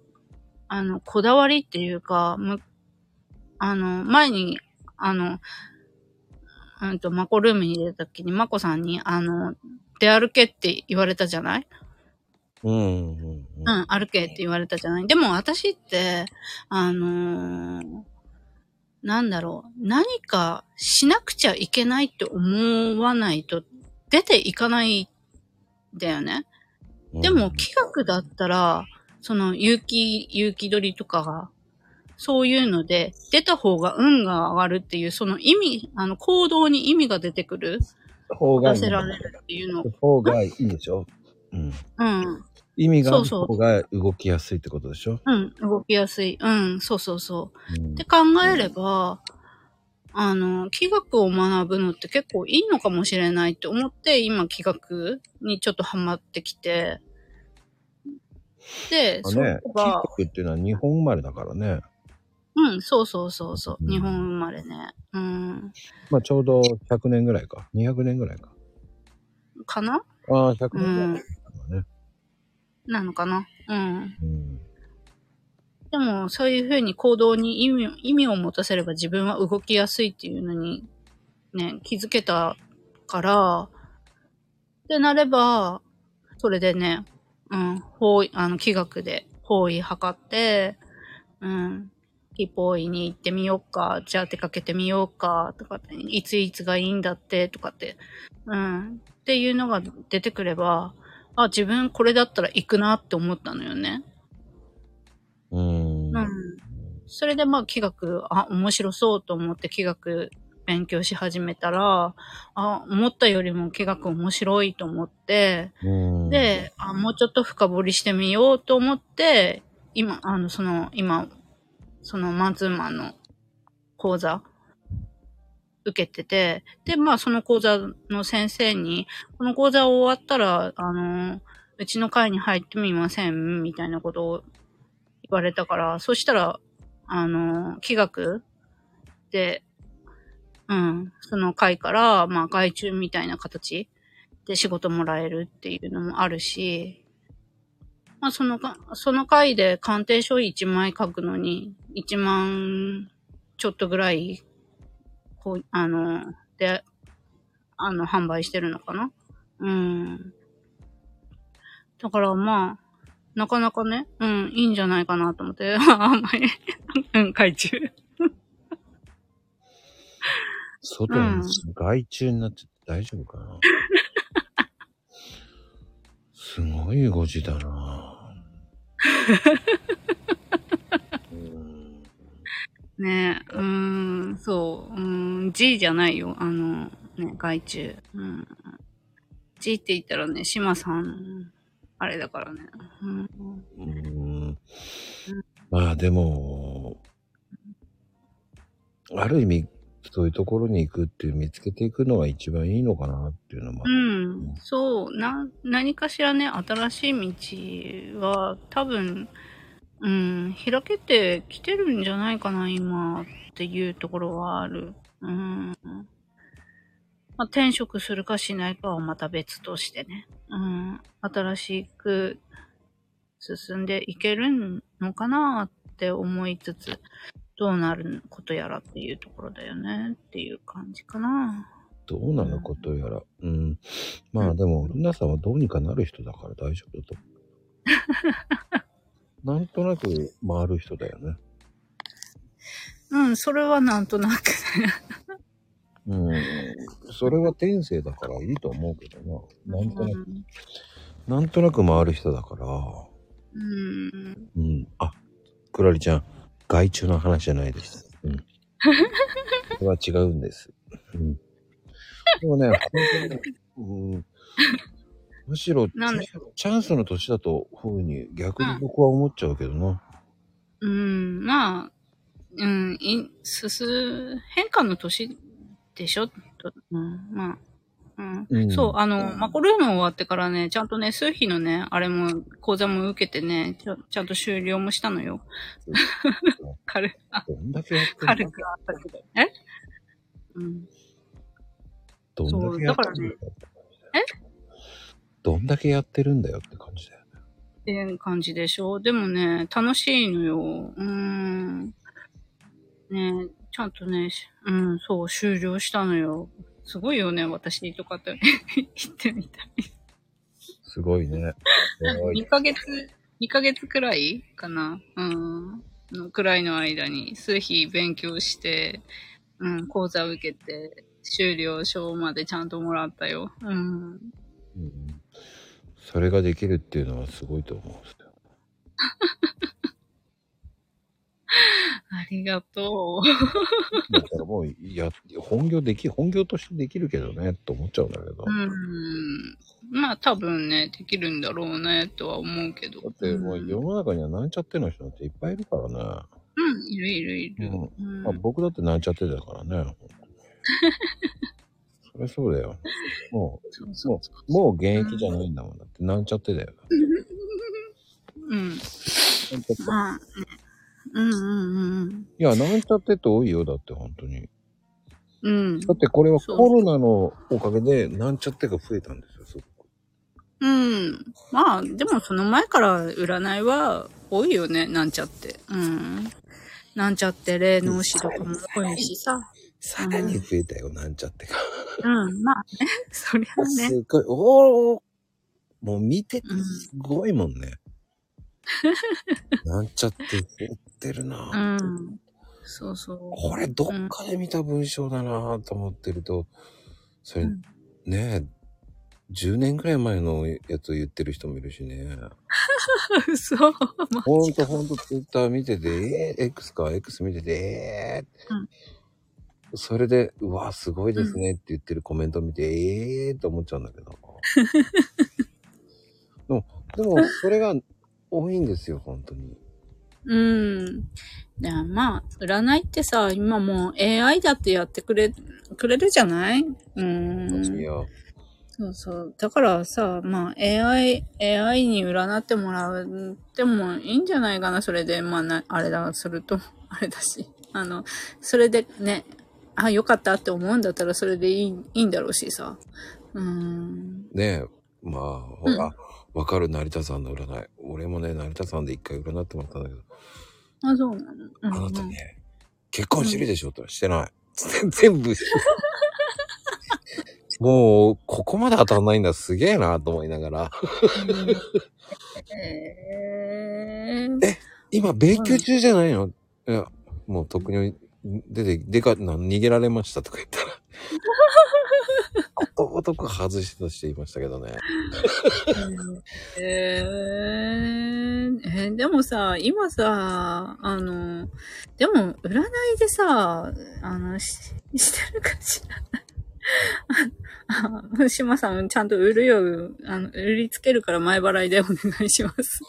あの、こだわりっていうか、むあの、前に、あの、うんと、マコルームに出た時に、マコさんに、あの、出歩けって言われたじゃない？うん、うん。うん、歩けって言われたじゃない？でも私って、あのー、なんだろう、何かしなくちゃいけないって思わないと、出ていかないんだよね。でも、気学だったら、その、有機、有機取りとかが、そういうので、出た方が運が上がるっていう、その意味、あの、行動に意味が出てくる。方がいい。出せられるっていうの。方がいいでしょ。うん。うん。意味がある方が動きやすいってことでしょ。うん、動きやすい。うん、そうそうそう。うん、って考えれば、あの、気学を学ぶのって結構いいのかもしれないって思って、今気学にちょっとハマってきて。で、ね、そこが。気学っていうのは日本生まれだからね。うん、そうそうそうそう、うん、日本生まれね。うん。まあちょうどひゃくねんぐらいか、にひゃくねんぐらいか。かな？ああ、ひゃくねんぐらいだね、うん。なのかな？うん。うん、でもそういうふうに行動に意味、意味を持たせれば自分は動きやすいっていうのにね気づけたから、でなればそれでね、うん、方位あの気学で方位測って、うん。キポイに行ってみようか、じゃあ出かけてみようか、とか、いついつがいいんだって、とかって、うん、っていうのが出てくれば、あ、自分これだったら行くなって思ったのよね。うーん。うん。それでまあ、気学、あ、面白そうと思って気学勉強し始めたら、あ、思ったよりも気学面白いと思って、であ、もうちょっと深掘りしてみようと思って、今、あの、その、今、そのマンツーマンの講座受けてて、で、まあその講座の先生に、この講座終わったら、あの、うちの会に入ってみませんみたいなことを言われたから、そしたら、あの、気学で、うん、その会から、まあ外注みたいな形で仕事もらえるっていうのもあるし、まあ、そのか、その回で鑑定書いちまい書くのに、いちまんちょっとぐらい、こう、あの、で、あの、販売してるのかな？うん。だからまあ、なかなかね、うん、いいんじゃないかなと思って、あんまり、うん、外注。外に外注になって大丈夫かな？すごいご時だなぁ。ねえ、うーん、そう、うーん、G じゃないよ、あの、ね、外注。うん、G って言ったらね、島さん、あれだからね。うん、うんまあでも、ある意味、そういうところに行くっていう見つけていくのは一番いいのかなっていうのもある。うん、そうな何かしらね新しい道は多分うん開けてきてるんじゃないかな今っていうところはある。うん、まあ、転職するかしないかはまた別としてね。うん、新しく進んでいけるのかなって思いつつ。どうなることやらっていうところだよねっていう感じかな。どうなることやら。うん。うん、まあでも、皆さんはどうにかなる人だから大丈夫だと。なんとなく回る人だよね。うん、それはなんとなく。うん。それは天性だからいいと思うけどな。なんとなく、うん、なんとなく回る人だから。うん。うん。あ、クラリちゃん、害虫の話じゃないです。うん。それは違うんです。うん。でもね、本当に、うん、むしろチャンスの年だとふうに逆に僕は思っちゃうけどな。うん、まあ、うん、いすす変化の年でしょ、うん、まあ、うんうん、そう、あの、うん、マコルーム終わってからね、ちゃんとね、数日のね、あれも、講座も受けてね、ち ゃ, ちゃんと終了もしたのよ。軽く、あ、軽くあったけど、えうん。どんだけやってるんだよ。そう、だからね、えどんだけやってるんだよって感じだよね。って感じでしょ。でもね、楽しいのよ。うーん。ね、ちゃんとね、うん、そう、終了したのよ。すごいよね、私とかって言ってみたい。すごいね。にかげつ、にかげつくらいかな、うん、のくらいの間に、数日勉強して、うん、講座を受けて、終了証までちゃんともらったよ。うん。うん、それができるっていうのはすごいと思うんですよ。ありがとう。だからもうや本業でき本業としてできるけどねと思っちゃうんだけど。うん。まあ多分ねできるんだろうねとは思うけど。だってもう世の中にはなんちゃっての人っていっぱいいるからね。うん、いるいるいる。うん、まあ僕だってなんちゃってだからね。そりゃそうだよ。もうそうそうそうそう、もう現役じゃないんだもんだって、うん、なんちゃってだよ。うん。なんちゃって。まあうんうんうん、いやなんちゃってって多いよだって本当に、うん、だってこれはコロナのおかげでなんちゃってが増えたんですよすごく。うんまあでもその前から占いは多いよねなんちゃって、うん、なんちゃって霊能師とかも多いしささらに増えたよ、うん、なんちゃってがうんまあねそりゃねすごいおおもう見ててすごいもんね、うん、なんちゃっててるなぁ、うん、そうそうこれどっかで見た文章だなぁと思ってると、うん、それ、うん、ねえじゅうねんくらい前のやつを言ってる人もいるしね嘘ほんとほんとツイッター見ててえー、X か X 見ててえー、うん、それでうわすごいですねって言ってるコメント見て、うん、えーと思っちゃうんだけどでも、でもそれが多いんですよ本当にうん。でまあ、占いってさ、今もう エーアイ だってやってくれ、くれるじゃない？うん。そうそう。だからさ、まあ エーアイ、エーアイ に占ってもらってもいいんじゃないかな、それで。まあな、あれだ、すると、あれだし。あの、それでね、あ、よかったって思うんだったらそれでいい、いいんだろうしさ。うん。ねえ、まあ、ほら。うんわかる成田さんの占い。俺もね成田さんで一回占ってもらったんだけど。あ、そうなの。うん、あなたね結婚してるでしょと、うん、してない。全部。もうここまで当たんないんだすげえなと思いながら。えー、え今勉強中じゃないの？いやもう特に出てでか逃げられましたとか言ったら。ことごとく外してとしていましたけどね、えーえー、でもさ今さあのでも占いでさあの し, してるかしら志麻さんちゃんと売るよあの売りつけるから前払いでお願いします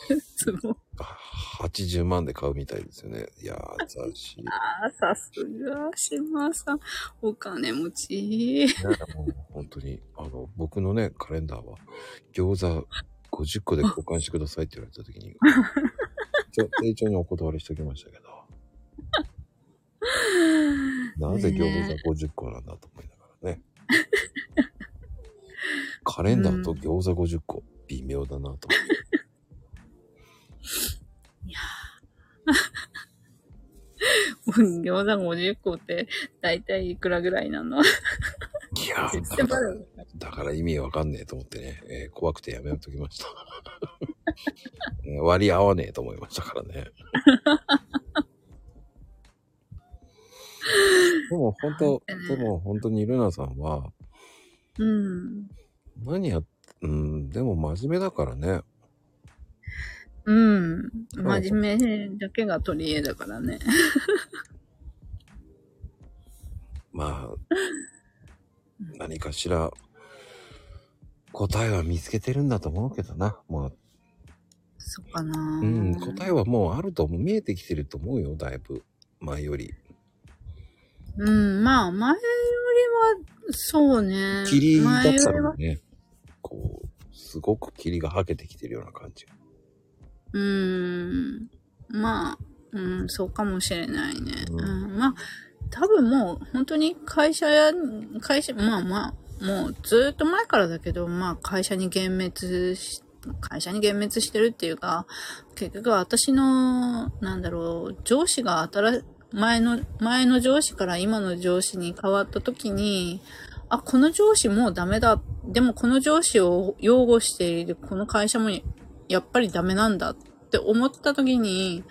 はちじゅうまんで買うみたいですよね。いやー、雑誌。ああ、さすが、島さん。お金持ち。もう本当に、あの、僕のね、カレンダーは、餃子ごじゅっこで交換してくださいって言われたときに、丁重にお断りしておきましたけど。なぜ餃子ごじゅっこなんだと思いながらね。カレンダーと餃子ごじゅっこ、微妙だなと思って。いやー餃子ごじゅっこって大体いくらぐらいなのいやーだから、だから意味わかんねえと思ってね、えー、怖くてやめときました、えー、割り合わねえと思いましたからねでも本当、でも本当にルナさんは、うん。何や、うん、でも真面目だからね。うん。真面目だけが取り柄だからね。まあ、何かしら答えは見つけてるんだと思うけどな、もう。そっかな。うん、答えはもうあると思う、見えてきてると思うよ、だいぶ前より。うん、まあ前よりはそうね。霧だったらね、こうすごく霧がはけてきてるような感じ。うーん、まあ、うん、そうかもしれないね。うん、うん、まあ多分もう本当に会社や会社まあまあもうずっと前からだけど、まあ会社に幻滅し会社に幻滅してるっていうか、結局私のなんだろう上司が新前の前の上司から今の上司に変わった時に、あ、この上司もうダメだ、でもこの上司を擁護しているこの会社もやっぱりダメなんだって思った時に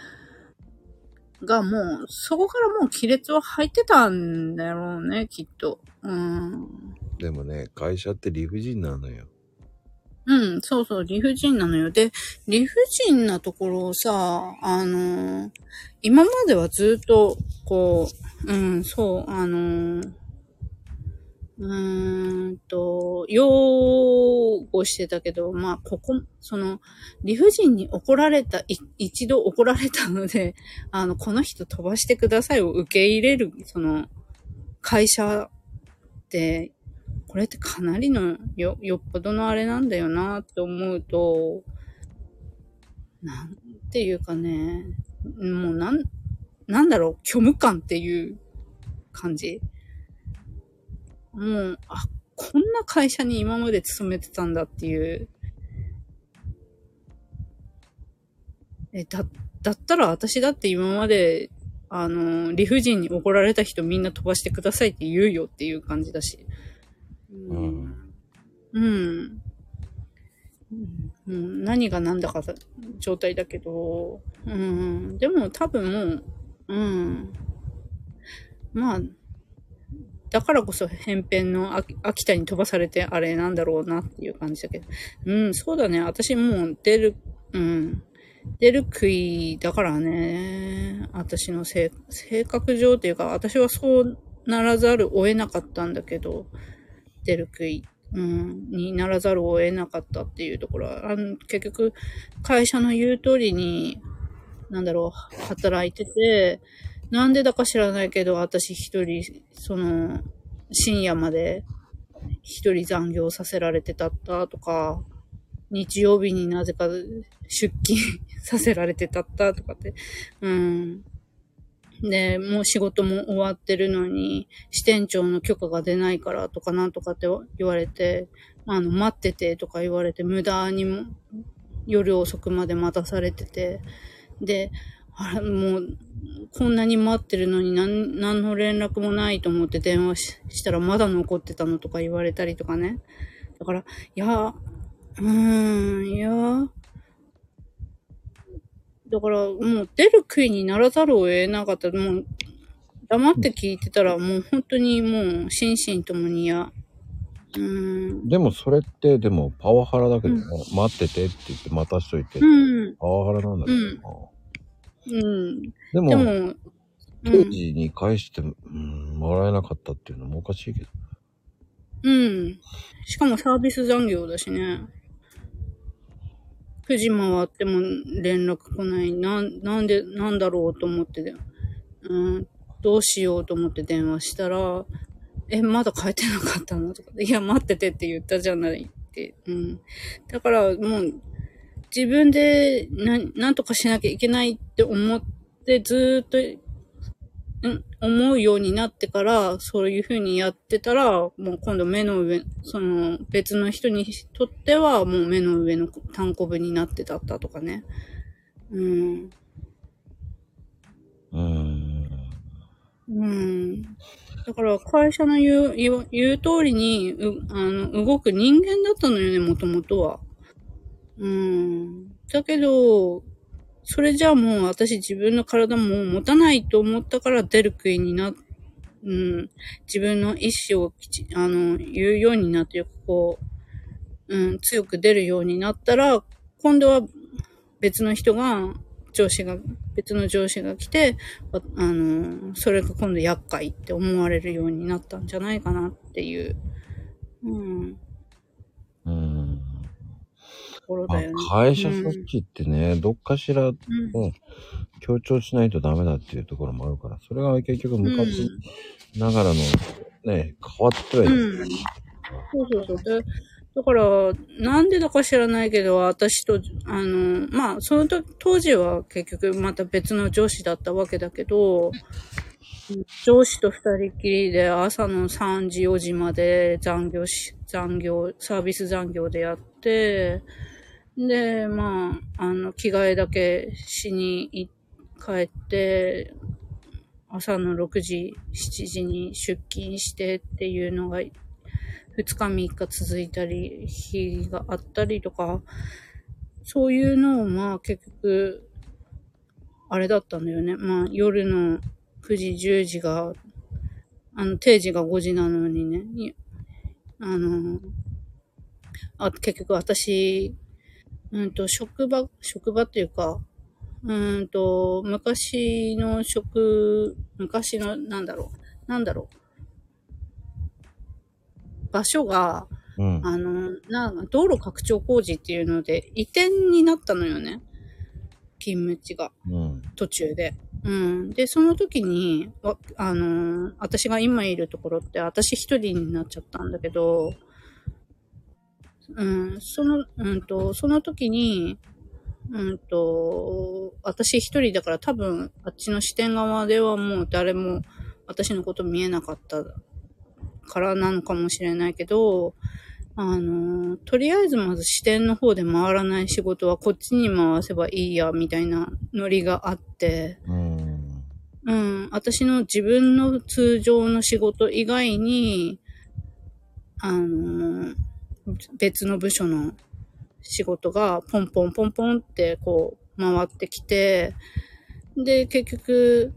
がもうそこからもう亀裂は入ってたんだろうね、きっと。うん。でもね、会社って理不尽なのよ。うん、そうそう、理不尽なのよ。で、理不尽なところをさ、あのー、今まではずっと、こう、うん、そう、あのー、うーんと、擁護してたけど、まあ、ここ、その、理不尽に怒られた、い一度怒られたので、あの、この人飛ばしてくださいを受け入れる、その、会社って、これってかなりのよ、よっぽどのあれなんだよなって思うと、なんていうかね、もうなん、なんだろう、虚無感っていう感じ。もう、あ、こんな会社に今まで勤めてたんだっていう。え、だ、だったら私だって今まで、あの、理不尽に怒られた人みんな飛ばしてくださいって言うよっていう感じだし。うんうん、うん、何が何だか状態だけど、うん、でも多分もう、うん、まあだからこそ偏見の秋田に飛ばされてあれなんだろうなっていう感じだけど、うん、そうだね、私もう出る、うん、出る杭だからね、私の性格上っていうか、私はそうならざるを得なかったんだけど、出る杭、うん、にならざるを得なかったっていうところは、あの結局会社の言う通りになんだろう働いてて、なんでだか知らないけど私一人その深夜まで一人残業させられてたったとか、日曜日になぜか出勤させられてたったとかって、うん。で、もう仕事も終わってるのに、支店長の許可が出ないからとかなんとかって言われて、あの、待っててとか言われて、無駄にも夜遅くまで待たされてて、で、あら、もう、こんなに待ってるのに何、何の連絡もないと思って電話 し, したらまだ残ってたのとか言われたりとかね。だから、いや、うーん、いや、だからもう出る杭にならざるを得なかった。もう黙って聞いてたらもう本当にもう心身ともにや。うーん。でもそれってでもパワハラだけど、ね、うん、待っててって言って待たしといて、うん、パワハラなんだけど、うん。うん。でも、でも当時に返して、うん、もらえなかったっていうのもおかしいけど。うん。しかもサービス残業だしね。くじ回っても連絡来ない。な、なんで、なんだろうと思って、うん、どうしようと思って電話したら、え、まだ帰ってなかったのとか、いや、待っててって言ったじゃないって。うん。だから、もう、自分でな、なんとかしなきゃいけないって思って、ずーっと、うん、思うようになってから、そういう風にやってたら、もう今度目の上、その別の人にとっては、もう目の上の単行部になってたったとかね。うん。うん。うん。だから会社の言う、言う、言う通りに、う、あの、動く人間だったのよね、もともとは。うん。だけど、それじゃあもう私自分の体も持たないと思ったから出る杭にな、うん、自分の意思をきちあの言うようになってこう、うん、強く出るようになったら、今度は別の人が上司が別の上司が来て、あのそれが今度厄介って思われるようになったんじゃないかなっていう、うん、うん、ところだよね。まあ、会社組織ってね、うん、どっかしら、ね、うん、強調しないとダメだっていうところもあるから、それが結局昔ながらのね、うん、変わってはいる、うん。そうそうそう。だから、なんでだか知らないけど、私と、あの、まあ、その時、当時は結局また別の上司だったわけだけど、上司と二人きりで朝のさんじよじまで残業し、残業、サービス残業でやって、で、まあ、あの、着替えだけしに行って、帰って、朝のろくじ、しちじに出勤してっていうのが、ふつかみっか続いたり、日があったりとか、そういうのをまあ結局、あれだったんだよね。まあ夜のくじ、じゅうじが、あの定時がごじなのにね、あの、あ、結局私、うんと職場、職場っていうか、うんと、昔の職、昔の、なんだろう、なんだろう。場所が、うん、あの、な、道路拡張工事っていうので、移転になったのよね。勤務地が。うん、途中で。うん。で、その時に、あの、私が今いるところって、私一人になっちゃったんだけど、うん、その、うんと、その時に、うんと、私一人だから多分あっちの支店側ではもう誰も私のこと見えなかったからなのかもしれないけど、あの、とりあえずまず支店の方で回らない仕事はこっちに回せばいいやみたいなノリがあって、うん、うん、私の自分の通常の仕事以外に、あの、別の部署の仕事がポンポンポンポンってこう回ってきて、で結局、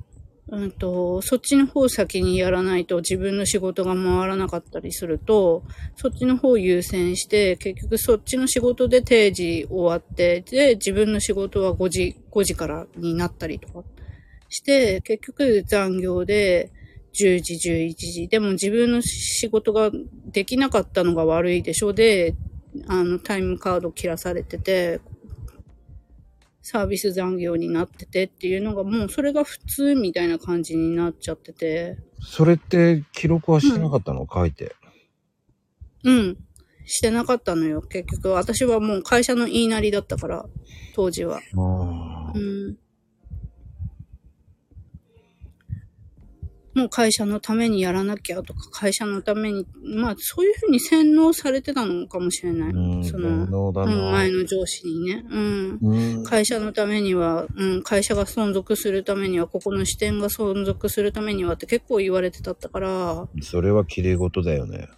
うんと、そっちの方先にやらないと自分の仕事が回らなかったりすると、そっちの方優先して結局そっちの仕事で定時終わって、で自分の仕事はごじ、ごじからになったりとかして、結局残業でじゅうじ、じゅういちじ、でも自分の仕事ができなかったのが悪いでしょで、あの、タイムカード切らされてて、サービス残業になっててっていうのが、もうそれが普通みたいな感じになっちゃってて。それって記録はしてなかったの、うん、書いて。うん。してなかったのよ。結局、私はもう会社の言いなりだったから、当時は。あ、うん、もう会社のためにやらなきゃとか、会社のために、まあそういうふうに洗脳されてたのかもしれない。うん、その、うん、前の上司にね、うん。うん。会社のためには、うん、会社が存続するためには、ここの支店が存続するためにはって結構言われてたったから。それは綺麗事だよね。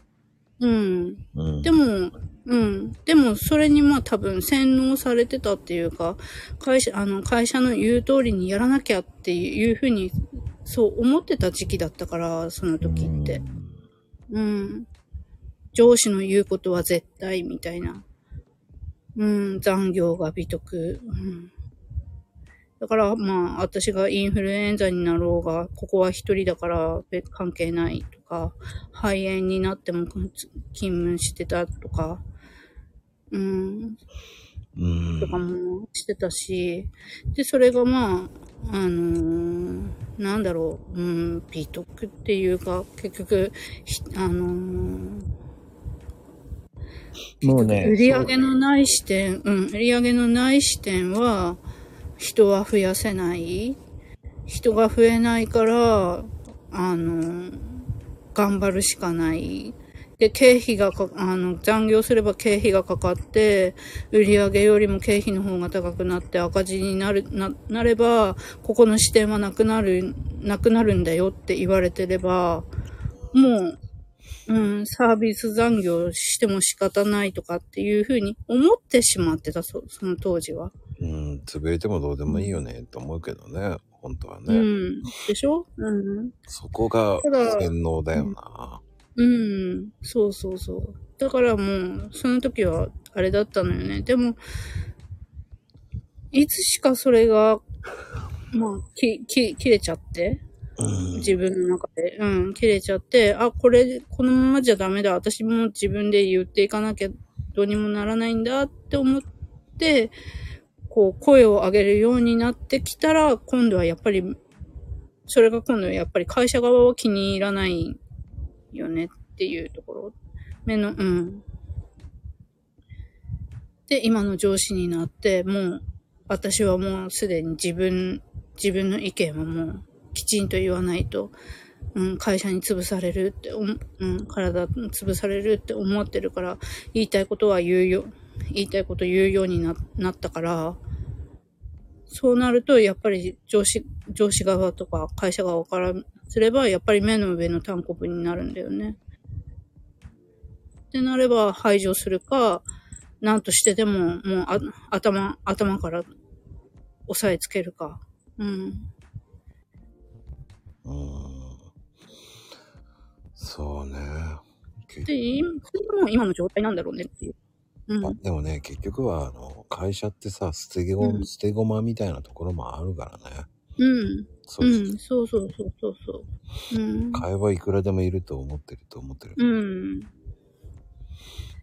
うん。うん、でも、うん。でもそれにまあ多分洗脳されてたっていうか、会社、あの会社の言う通りにやらなきゃっていうふうに、そう思ってた時期だったから、その時って。うん。上司の言うことは絶対みたいな。うん、残業が美徳。うん。だから、まあ、私がインフルエンザになろうが、ここは一人だから関係ないとか、肺炎になっても勤務してたとか、うん。うん。とかもしてたし、で、それがまあ、あのー、なんだろう、うん、美徳っていうか、結局、あのー、もうね、売り上げのない支店、うん、売り上げのない支店は、人は増やせない。人が増えないから、あのー、頑張るしかない。で、経費がか、あの、残業すれば経費がかかって、売り上げよりも経費の方が高くなって赤字になる、な、なれば、ここの支店はなくなる、なくなるんだよって言われてれば、もう、うん、サービス残業しても仕方ないとかっていうふうに思ってしまってた、そ、その当時は。うん、潰れてもどうでもいいよね、と思うけどね。本当はね、うん、でしょ、うん、そこが洗脳だよな、うん、うん、そうそうそう、だからもうその時はあれだったのよね。でもいつしかそれがまあきき切れちゃって、うん、自分の中で、うん、切れちゃって、あ、これこのままじゃダメだ、私も自分で言っていかなきゃどうにもならないんだって思ってこう声を上げるようになってきたら、今度はやっぱりそれが今度はやっぱり会社側は気に入らないよねっていうところ目の、うんで今の上司になって、もう私はもうすでに自分自分の意見はもうきちんと言わないと、うん、会社に潰されるって、うん、体潰されるって思ってるから、言いたいことは言うよ、言いたいこと言うように な, なったから、そうなるとやっぱり上司、上司側とか会社側からすればやっぱり目の上の単行部になるんだよね。ってなれば排除するか、なんとしてでももうあ頭、頭から押さえつけるか、うん。うん、そうね。で、今の状態なんだろうねっていう。うん、でもね、結局はあの会社ってさ、捨てご、うん、捨て駒みたいなところもあるからね。うん。そう、うん、そうそうそうそうそう。うん。会話いくらでもいると思ってると思ってる。うん。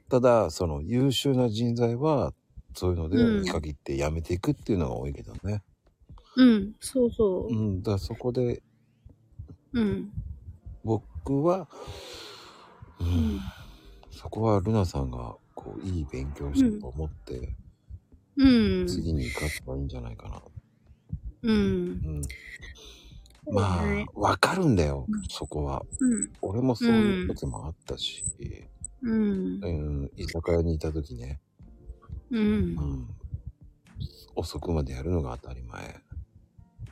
ただその優秀な人材はそういうので見限ってやめていくっていうのが多いけどね。うん、うん、そうそう。うん、だからそこで。うん、僕は、うんうん、そこはルナさんがこういい勉強したと思って、うん、次に生かせばいいんじゃないかな。うんうん、まあわかるんだよ、うん、そこは、うん、俺もそういう時もあったし、うんうん、居酒屋にいた時ね、うんうん、遅くまでやるのが当たり前、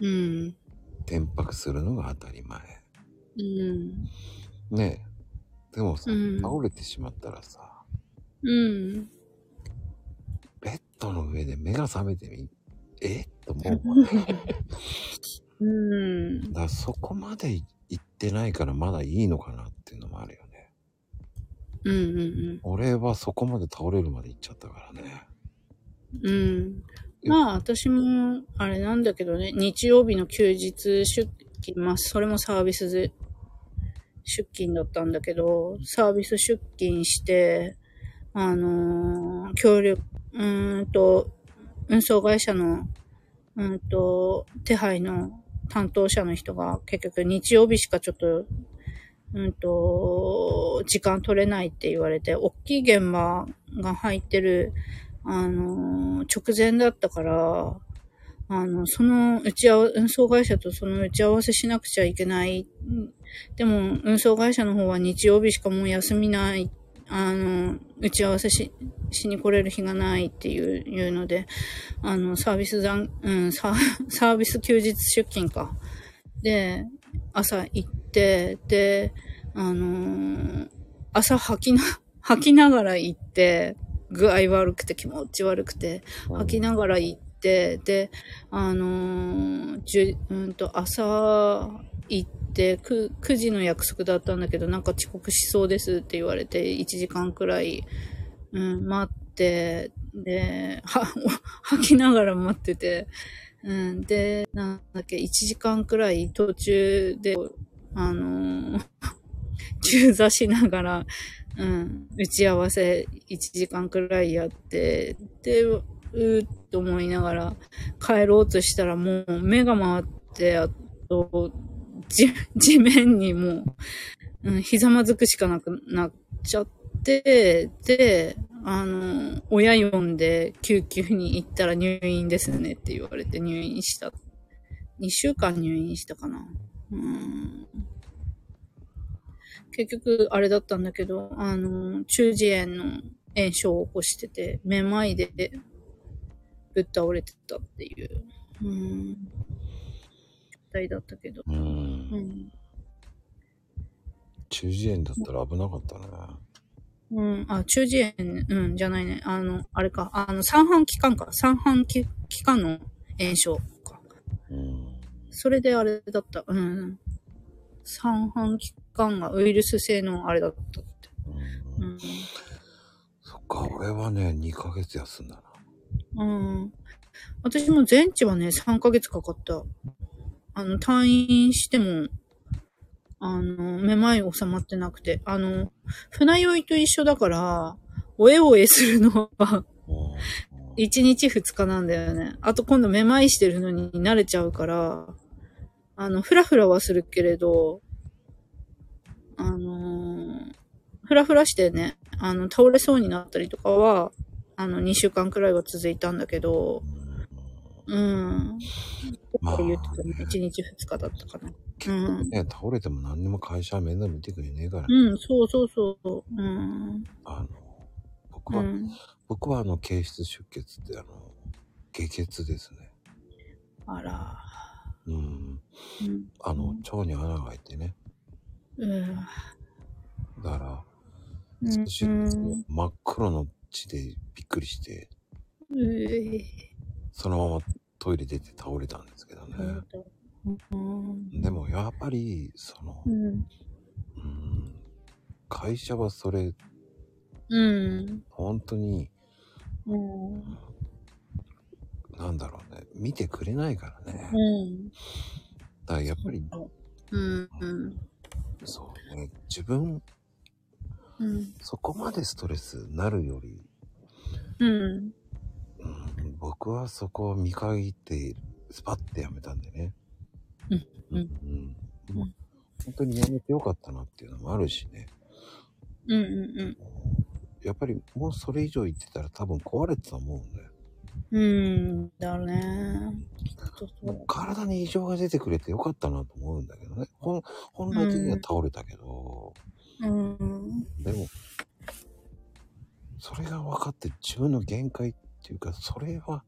うん、転泊するのが当たり前、うん、ねえ、でもさ、うん、倒れてしまったらさ、うん、ベッドの上で目が覚めてみえと思うもんね、うん、だそこまでいってないからまだいいのかなっていうのもあるよね、うんうんうん、俺はそこまで倒れるまでいっちゃったからね、うん、まあ私もあれなんだけどね、日曜日の休日出勤、まあそれもサービス出勤だったんだけど、サービス出勤して、あのー、協力、うーんと、運送会社の、うーんと、手配の担当者の人が結局日曜日しかちょっと、うんと、時間取れないって言われて、大きい現場が入ってる、あの、直前だったから、あの、その打ち合わせ、運送会社とその打ち合わせしなくちゃいけない。でも、運送会社の方は日曜日しかもう休みない。あの、打ち合わせし、しに来れる日がないっていう、いうので、あの、サービス残、うん、サービス休日出勤か。で、朝行って、で、あの、朝吐きな、吐きながら行って、具合悪くて気持ち悪くて吐きながら行って、うん、で、あのー、じゅ、うんと、朝行ってくじの約束だったんだけど、なんか遅刻しそうですって言われていちじかんくらい、うん、待って、で、は、吐きながら待ってて、うん、で、なんだっけ、いちじかんくらい途中で、あのー、中座しながら、うん、打ち合わせいちじかんくらいやって、で、うーっと思いながら帰ろうとしたらもう目が回って、あと、地、地面にもう、うん、ひざまずくしかなくなっちゃって、で、あの、親呼んで救急に行ったら入院ですねって言われて入院した。にしゅうかん入院したかな。うん、結局、あれだったんだけど、あの、中耳炎の炎症を起こしてて、めまいでぶっ倒れてたっていう、うん、状態だったけど。うん、うん、中耳炎だったら危なかったね。うん、あ、中耳炎、うん、じゃないね。あの、あれか、あの、三半規管か。三半規管の炎症か。うん、それであれだった。うん。三半規管がウイルス性のあれだったって。うん。そっか、俺はね、にかげつ休んだな。うん。私も全治はね、さんかげつかかった。あの、退院しても、あの、めまい収まってなくて。あの、船酔いと一緒だから、おえおえするのは、いちにちふつかなんだよね。あと今度めまいしてるのに慣れちゃうから、あの、ふらふらはするけれど、あのー、ふらふらしてね、あの、倒れそうになったりとかは、あの、にしゅうかんくらいは続いたんだけど、うん。まあ、ね、いちにちふつかだったかな。結局ね、うん、倒れても何にも会社は面倒見てくれねえからね。うん、そうそうそう。うん。あの、僕は、うん、僕はあの、経室出血って、あの、下血ですね。あら。うん。うん、あの、腸に穴が開いてね。うん。だから、少し、うん、真っ黒の血でびっくりして、うん、そのままトイレ出て倒れたんですけどね。うんうん、でもやっぱりその、うんうん、会社はそれ、うん、本当に、うん、なんだろうね、見てくれないからね、うん、だからやっぱり、うんうん、そうね、自分、うん、そこまでストレスなるより、うんうん、僕はそこを見限ってスパッてやめたんでね。うんうんうん、もう本当にやめてよかったなっていうのもあるしね。うんうんうん。やっぱりもうそれ以上言ってたら多分壊れてたもんね。うんだね。体に異常が出てくれてよかったなと思うんだけどね。本来的には倒れたけど、うんうん、でもそれが分かって自分の限界っていうかそれは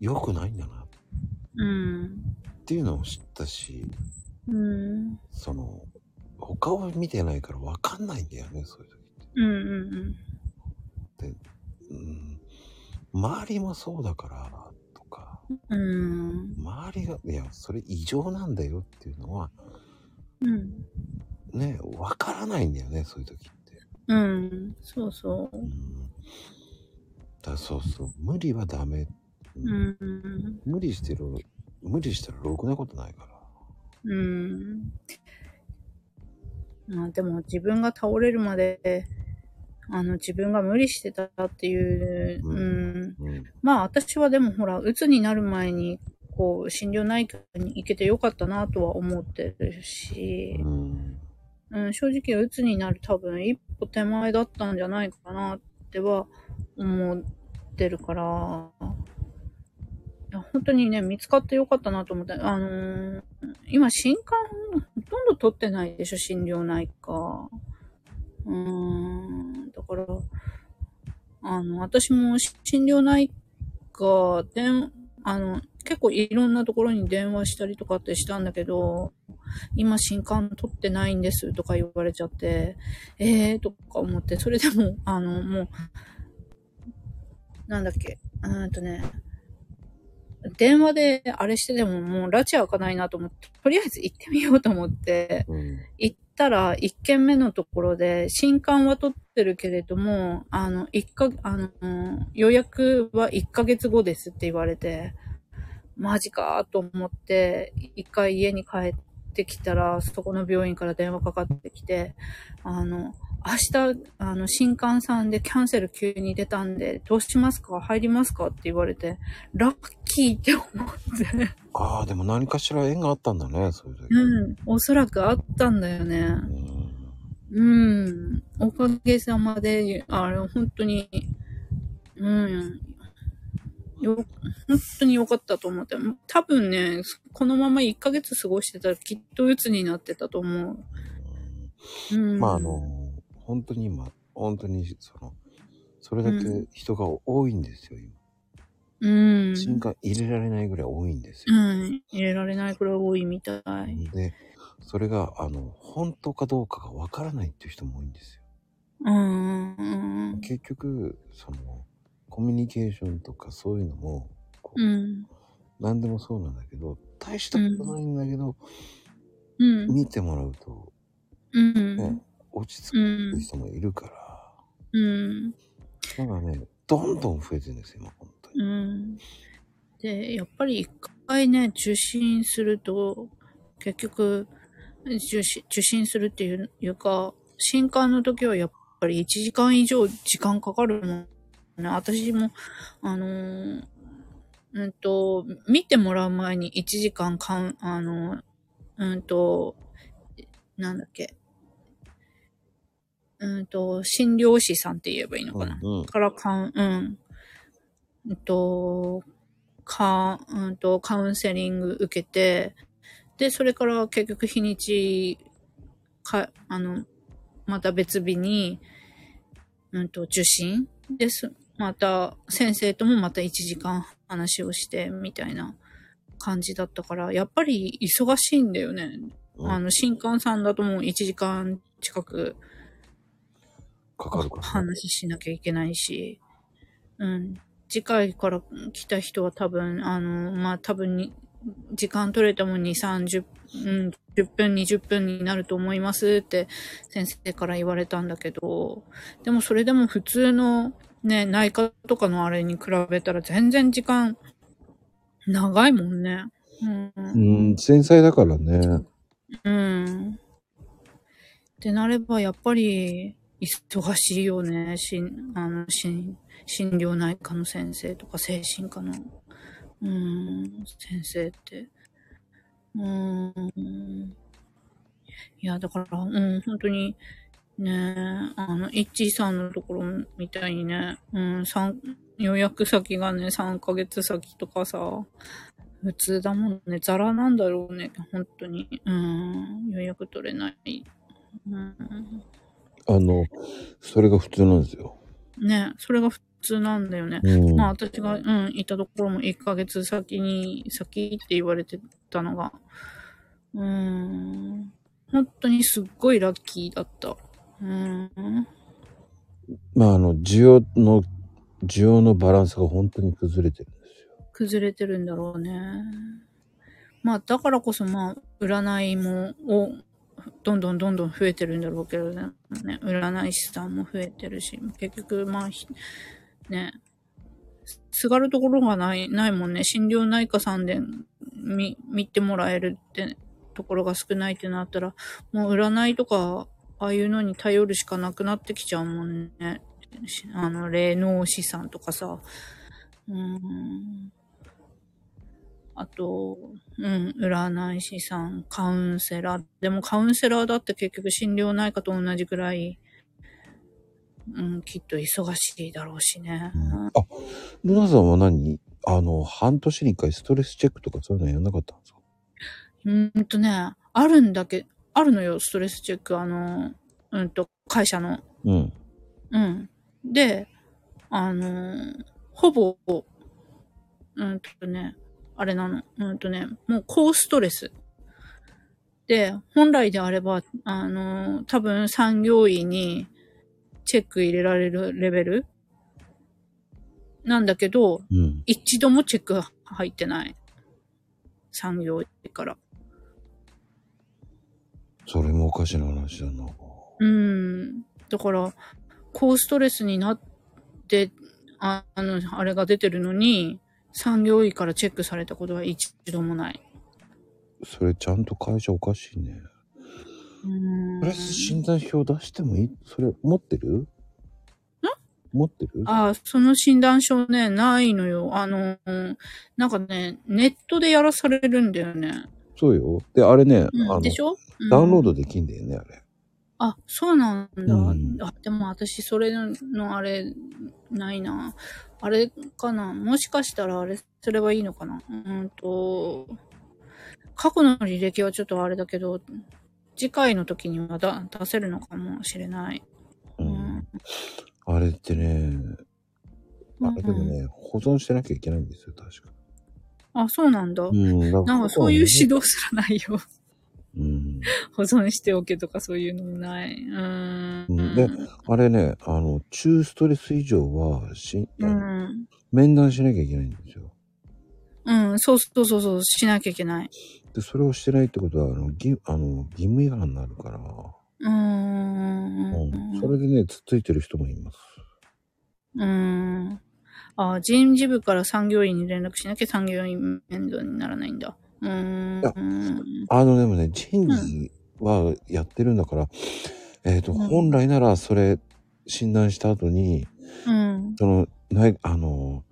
良くないんだな。うん。っていうのを知ったし、うん、その他を見てないから分かんないんだよねそういう時って。うんうんうん。で、うん、周りもそうだからとか、うん、周りがいやそれ異常なんだよっていうのは、うん、ね分からないんだよねそういう時って。うん、そうそう。うん、だそうそう無理はダメ。うんうん、無理してる。無理したらろくなことないから。うーん。まあでも自分が倒れるまで、あの自分が無理してたっていう、うん。うん、まあ私はでもほら、うつになる前に、こう、心療内科に行けてよかったなとは思ってるし、うんうん、正直うつになる多分一歩手前だったんじゃないかなっては思ってるから、本当にね、見つかってよかったなと思って、あのー、今、新刊、ほとんど取ってないでしょ、心療内科。うーん、だから、あの、私も心療内科で、あの、結構いろんなところに電話したりとかってしたんだけど、今、新刊取ってないんですとか言われちゃって、えーとか思って、それでも、あの、もう、なんだっけ、うーんとね、電話であれしてでももう拉致開かないなと思って、とりあえず行ってみようと思って、うん、行ったら一軒目のところで、新刊は取ってるけれども、あの、一か、あの、予約はいっかげつごですって言われて、マジかと思って、一回家に帰ってきたら、そこの病院から電話かかってきて、あの、明日、あの、新刊さんでキャンセル急に出たんで、どうしますか？入りますか？って言われて、ラッキーって思って。ああ、でも何かしら縁があったんだね、そういう時。うん、おそらくあったんだよね。うん。うん、おかげさまで、あれ、本当に、うん。よ、本当に良かったと思って。多分ね、このままいっかげつ過ごしてたらきっと鬱になってたと思う。うん。まあ、あの、本当に今、本当にその、それだけ人が多いんですよ、うん、今。うん。新刊入れられないぐらい多いんですよ。うん。入れられないぐらい多いみたい。で、それが、あの、本当かどうかがわからないっていう人も多いんですよ。うん。結局、その、コミュニケーションとかそういうのも、こう、うん、何でもそうなんだけど、大したことないんだけど、うん、見てもらうと、うんね、落ち着く人もいるから、うん、だからね、どんどん増えてるんですよ、今本当に、うん、で、やっぱり一回ね、受診すると結局受診、受診するっていうか、新刊の時はやっぱりいちじかん以上時間かかるもんね。私もあのー、うんと見てもらう前にいちじかんかんあのー、うんとなんだっけうんと診療師さんって言えばいいのかな、うんうん、からかんうん、うんとかうんとカウンセリング受けて、でそれから結局日にちかあのまた別日に、うんと、受診です。また、先生ともまたいちじかん話をして、みたいな感じだったから、やっぱり忙しいんだよね。うん、あの、新刊さんだともういちじかん近く、かかるか、ね、話しなきゃいけないし、うん。次回から来た人は多分、あの、まあ、多分に、時間取れてもに、さんじゅっぷん、じゅっぷん、にじゅっぷんになると思いますって先生から言われたんだけど、でもそれでも普通のね、内科とかのあれに比べたら全然時間長いもんね。うん。うん、繊細だからね。うん。ってなればやっぱり忙しいよね。しあのし診療内科の先生とか精神科の。うん、先生って。うん。いや、だから、うん、本当に、ね、あの、イッチーさんのところみたいにね、うん、予約先がね、さんかげつ先とかさ、普通だもんね、ザラなんだろうね、本当に。うん、予約取れない。うん、あの、それが普通なんですよ。ね、それが普通。普通なんだよね、うん、まあ私が、うん、いたところもいっかげつ先に先って言われてたのが、うーん、本当にすっごいラッキーだった。うん、まああの需要の需要のバランスが本当に崩れてるんですよ。崩れてるんだろうね。まあだからこそまあ占いもをどんどんどんどん増えてるんだろうけどね、占い師さんも増えてるし、結局まあね、すがるところがない、ないもんね。診療内科さんで見、見てもらえるってところが少ないってなったら、もう占いとか、ああいうのに頼るしかなくなってきちゃうもんね。あの、霊能師さんとかさ。うん。あと、うん、占い師さん、カウンセラー。でもカウンセラーだって結局診療内科と同じくらい、うん、きっと忙しいだろうしね。うん、あ、ルナさんは何？あの、半年に一回ストレスチェックとかそういうのやんなかったんですか？うーんとね、あるんだけ、あるのよ、ストレスチェック。あの、うんと、会社の。うん。うん。で、あの、ほぼ、うんとね、あれなの、うんとね、もう高ストレス。で、本来であれば、あの、多分産業医に、チェック入れられるレベルなんだけど、うん、一度もチェック入ってない。産業から。それもおかしな話だな。うん。だから、高ストレスになって、あ, あの、あれが出てるのに、産業医からチェックされたことは一度もない。それちゃんと会社おかしいね。プラス診断票出してもいい？それ持ってる？ん？持ってる？ああ、その診断書ね、ないのよ。あの、なんかね、ネットでやらされるんだよね。そうよ。で、あれね、うん、あのでしょ、うん、ダウンロードできんだよね、あれ。あ、そうなんだ。うん、あ、でも私、それのあれ、ないな。あれかな。もしかしたらあれすればいいのかな。うんと、過去の履歴はちょっとあれだけど、次回の時にはだ出せるのかもしれない。うん。あれってね、あれでもね、うん、保存してなきゃいけないんですよ、確か。あ、そうなんだ。うん、なんかそういう指導すらないよ。うん、保存しておけとかそういうのもない。うん。で、あれね、あの、中ストレス以上はし、うん、面談しなきゃいけないんですよ。うん、そうそうそうそう、しなきゃいけない。で、それをしてないってことは、あの、義、あの、義務違反になるから。うーん。うん、それでね、つっついてる人もいます。うーん。あ、人事部から産業医に連絡しなきゃ産業医面倒にならないんだ。うーん。いや、あの、でもね、人事はやってるんだから、うん、えっと、うん、本来ならそれ、診断した後に、うん、その、ない、あの、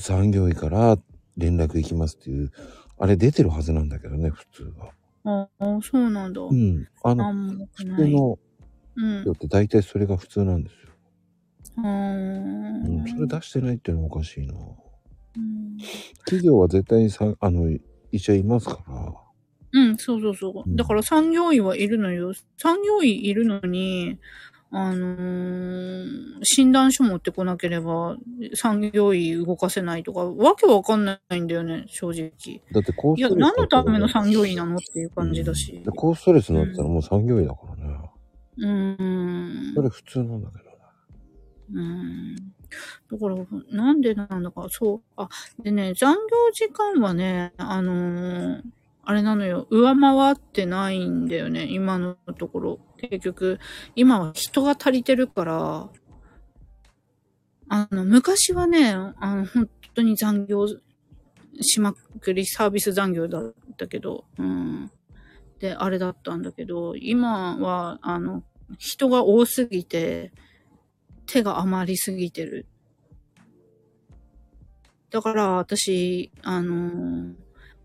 産業医から連絡行きますっていう、あれ出てるはずなんだけどね、普通は。ああ、そうなんだ。うん。あの、あ普通の、うん。って大体それが普通なんですよ。うん。うん、それ出してないっていうのはおかしいな。うん。企業は絶対にさ、あの、医者いますから。うん、そうそうそう。うん、だから産業医はいるのよ。産業医いるのに、あのー、診断書持ってこなければ産業医動かせないとかわけわかんないんだよね、正直。だって高ストレスだったら、いや、何のための産業医なのっていう感じだし、うん、高ストレスになったらもう産業医だからね。うん。それ普通なんだけどね。うん。だからなんでなんだか、そう、あ、でね、残業時間はね、あのー、あれなのよ、上回ってないんだよね、今のところ。結局、今は人が足りてるから、あの、昔はね、あの、本当に残業しまくり、サービス残業だったけど、うん。で、あれだったんだけど、今は、あの、人が多すぎて、手が余りすぎてる。だから、私、あの、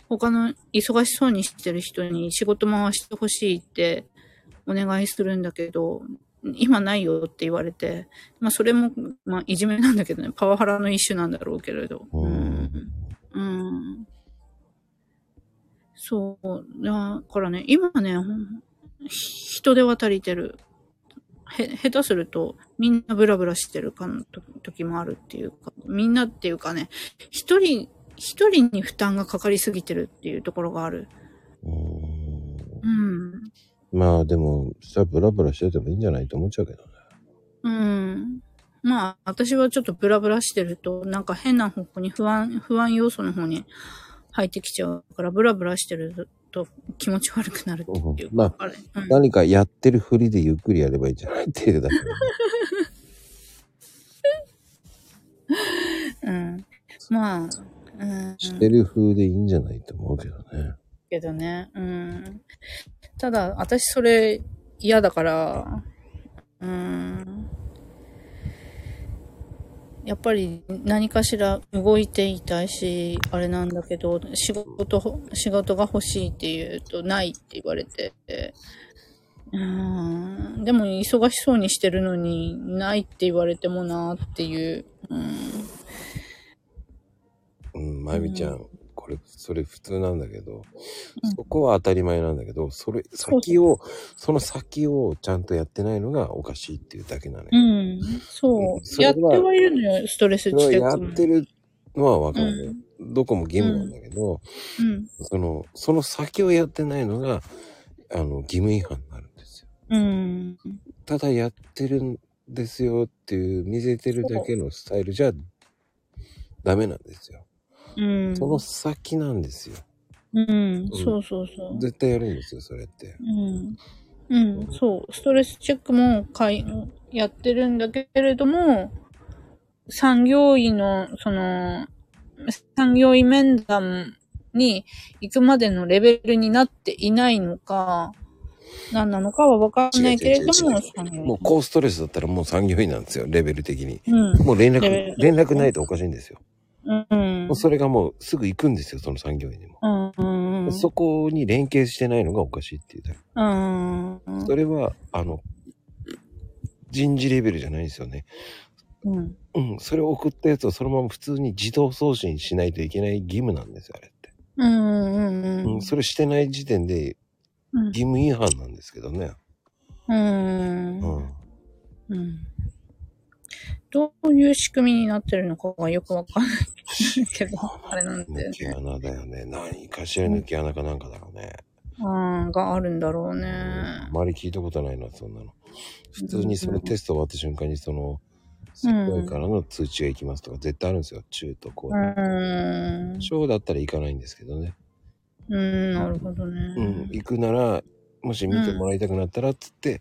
他の忙しそうにしてる人に仕事回してほしいってお願いするんだけど、今ないよって言われて、まあそれも、まあいじめなんだけどね、パワハラの一種なんだろうけれど。うん。うん。そう。だからね、今ね、人手は足りてる。へ、下手するとみんなブラブラしてるかの時もあるっていうか、みんなっていうかね、一人、一人に負担がかかりすぎてるっていうところがある。うん。うん。まあでも、そしたらブラブラしててもいいんじゃないと思っちゃうけどね。うん。まあ、私はちょっとブラブラしてると、なんか変な方向に不安、不安要素の方に入ってきちゃうから、ブラブラしてると気持ち悪くなるっていうか。うん、まあ、うん、何かやってるふりでゆっくりやればいいんじゃないっていうだけ。うん。まあ、うん、してる風でいいんじゃないと思うけどね。けどね、うん。ただ私それ嫌だから、うん。やっぱり何かしら動いていたいし、あれなんだけど、仕事仕事が欲しいって言うとないって言われて、うん。でも忙しそうにしてるのにないって言われてもなーっていう。うんうん、まゆみちゃん、うん、これ、それ普通なんだけど、うん、そこは当たり前なんだけど、それ、先を、その先をちゃんとやってないのがおかしいっていうだけなのよ。うん、そう。それはやってはいるのよ、ストレス地帯。やってるのはわかるよ、うん。どこも義務なんだけど、うん、その、その先をやってないのが、あの、義務違反になるんですよ。うん。ただやってるんですよっていう、見せてるだけのスタイルじゃ、ダメなんですよ。うん、その先なんですよ。うん、うん、そうそうそう。絶対やるんですよ、それって。うん、うん、うん、そう。ストレスチェックもかいやってるんだけれども、産業医のその産業医面談に行くまでのレベルになっていないのか、何なのかは分かんないけれども、もう高ストレスだったらもう産業医なんですよ、レベル的に。うん、もう連絡連絡ないとおかしいんですよ。うん、もうそれがもうすぐ行くんですよ、その産業医にも、うんうん、そこに連携してないのがおかしいっていうだけ、うん、それはあの人事レベルじゃないですよね、うんうん、それを送ったやつをそのまま普通に自動送信しないといけない義務なんですよ、あれって、うんうんうんうん、それしてない時点で義務違反なんですけどね、うんうんうん、どういう仕組みになってるのかがよくわかんないけど、あれなんで。抜き穴だよね。何かしら抜き穴かなんかだろうね。ああ、があるんだろうね。あまり聞いたことないな、そんなの。普通にそのテスト終わった瞬間にその、世界からの通知が行きますとか絶対あるんですよ、中と高で。小だったら行かないんですけどね。うーん、なるほどね。うん、行くならもし見てもらいたくなったらっつって、うん、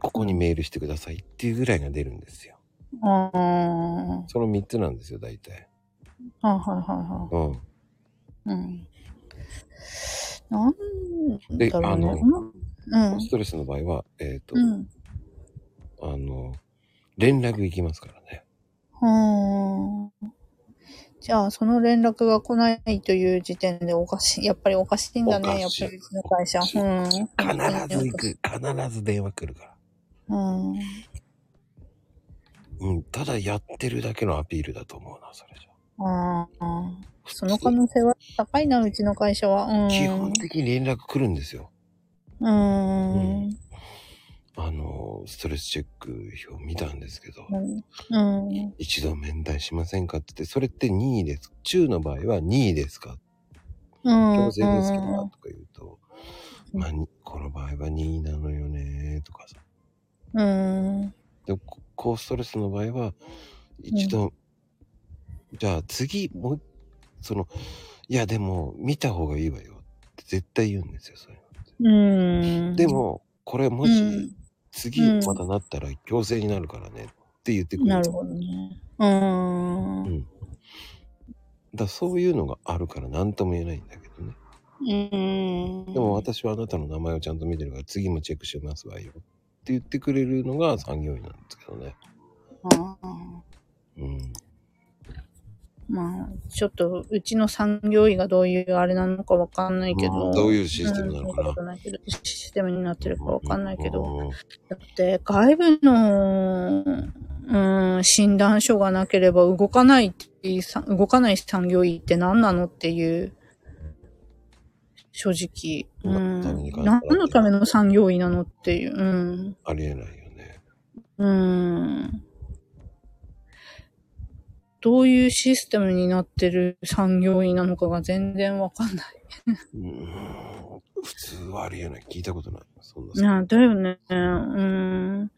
ここにメールしてくださいっていうぐらいが出るんですよ。ああ。そのみっつなんですよ大体。はいはいはいはい。うん。うん。なんで、ね、あの、うん、ストレスの場合はえっと、うん、あの連絡行きますからね。はあ。じゃあその連絡が来ないという時点でおかしい、やっぱりおかしいんだね、やっぱりうちの会社。うん。必ず行く、必ず電話来るから。うん。うん、ただやってるだけのアピールだと思うな、それじゃ。ああ。その可能性は高いな、うちの会社は。うん。基本的に連絡来るんですよ。うん。うんあのストレスチェック表見たんですけど、うんうん、一度面談しませんかって言って、それって任意です、中の場合は任意ですか、うん、強制ですけどとか言うと、うん、まあこの場合は任意なのよねとかさ、うん、で高ストレスの場合は一度、うん、じゃあ次もそのいやでも見た方がいいわよって絶対言うんですよ、それ、うん、でもこれもし、うん次またなったら強制になるからねって言ってくれる、うん、なるほどね。うーん。うん。だそういうのがあるから何とも言えないんだけどね。うーん。でも私はあなたの名前をちゃんと見てるから次もチェックしますわよって言ってくれるのが産業医なんですけどね。ああ。うん。まあちょっとうちの産業医がどういうあれなのかわかんないけど、うん、どういうシステムなのかな、うん、システムになってるかわかんないけど、うん、だって外部の、うん、診断書がなければ動かないっていう動かない産業医って何なのっていう正直、うん、何のための産業医なのっていう、うん、ありえないよね。うん。どういうシステムになってる産業医なのかが全然わかんないうーん。普通はありえない。聞いたことない。そんな。ね、だよね。うーん。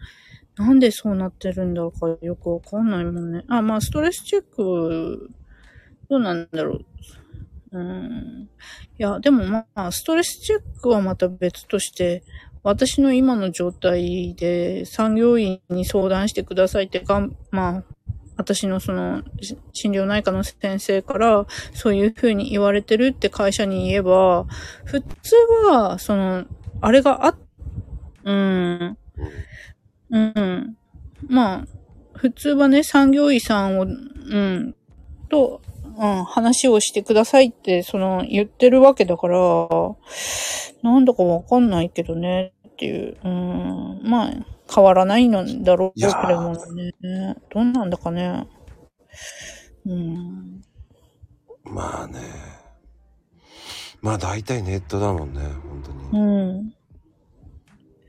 なんでそうなってるんだろうかよくわかんないもんね。あ、まあストレスチェック、どうなんだろう。うーん。いや、でもまあストレスチェックはまた別として、私の今の状態で産業医に相談してくださいってがん、まあ、私のその診療内科の先生からそういう風に言われてるって会社に言えば、普通はそのあれがあ、うんうんまあ普通はね産業医さんをうんと、うん、話をしてくださいってその言ってるわけだからなんだかわかんないけどねっていううんまあ。変わらないのだろうけれどもね。どうなんだかね。うん。まあね。まあ大体ネットだもんね、本当に。うん。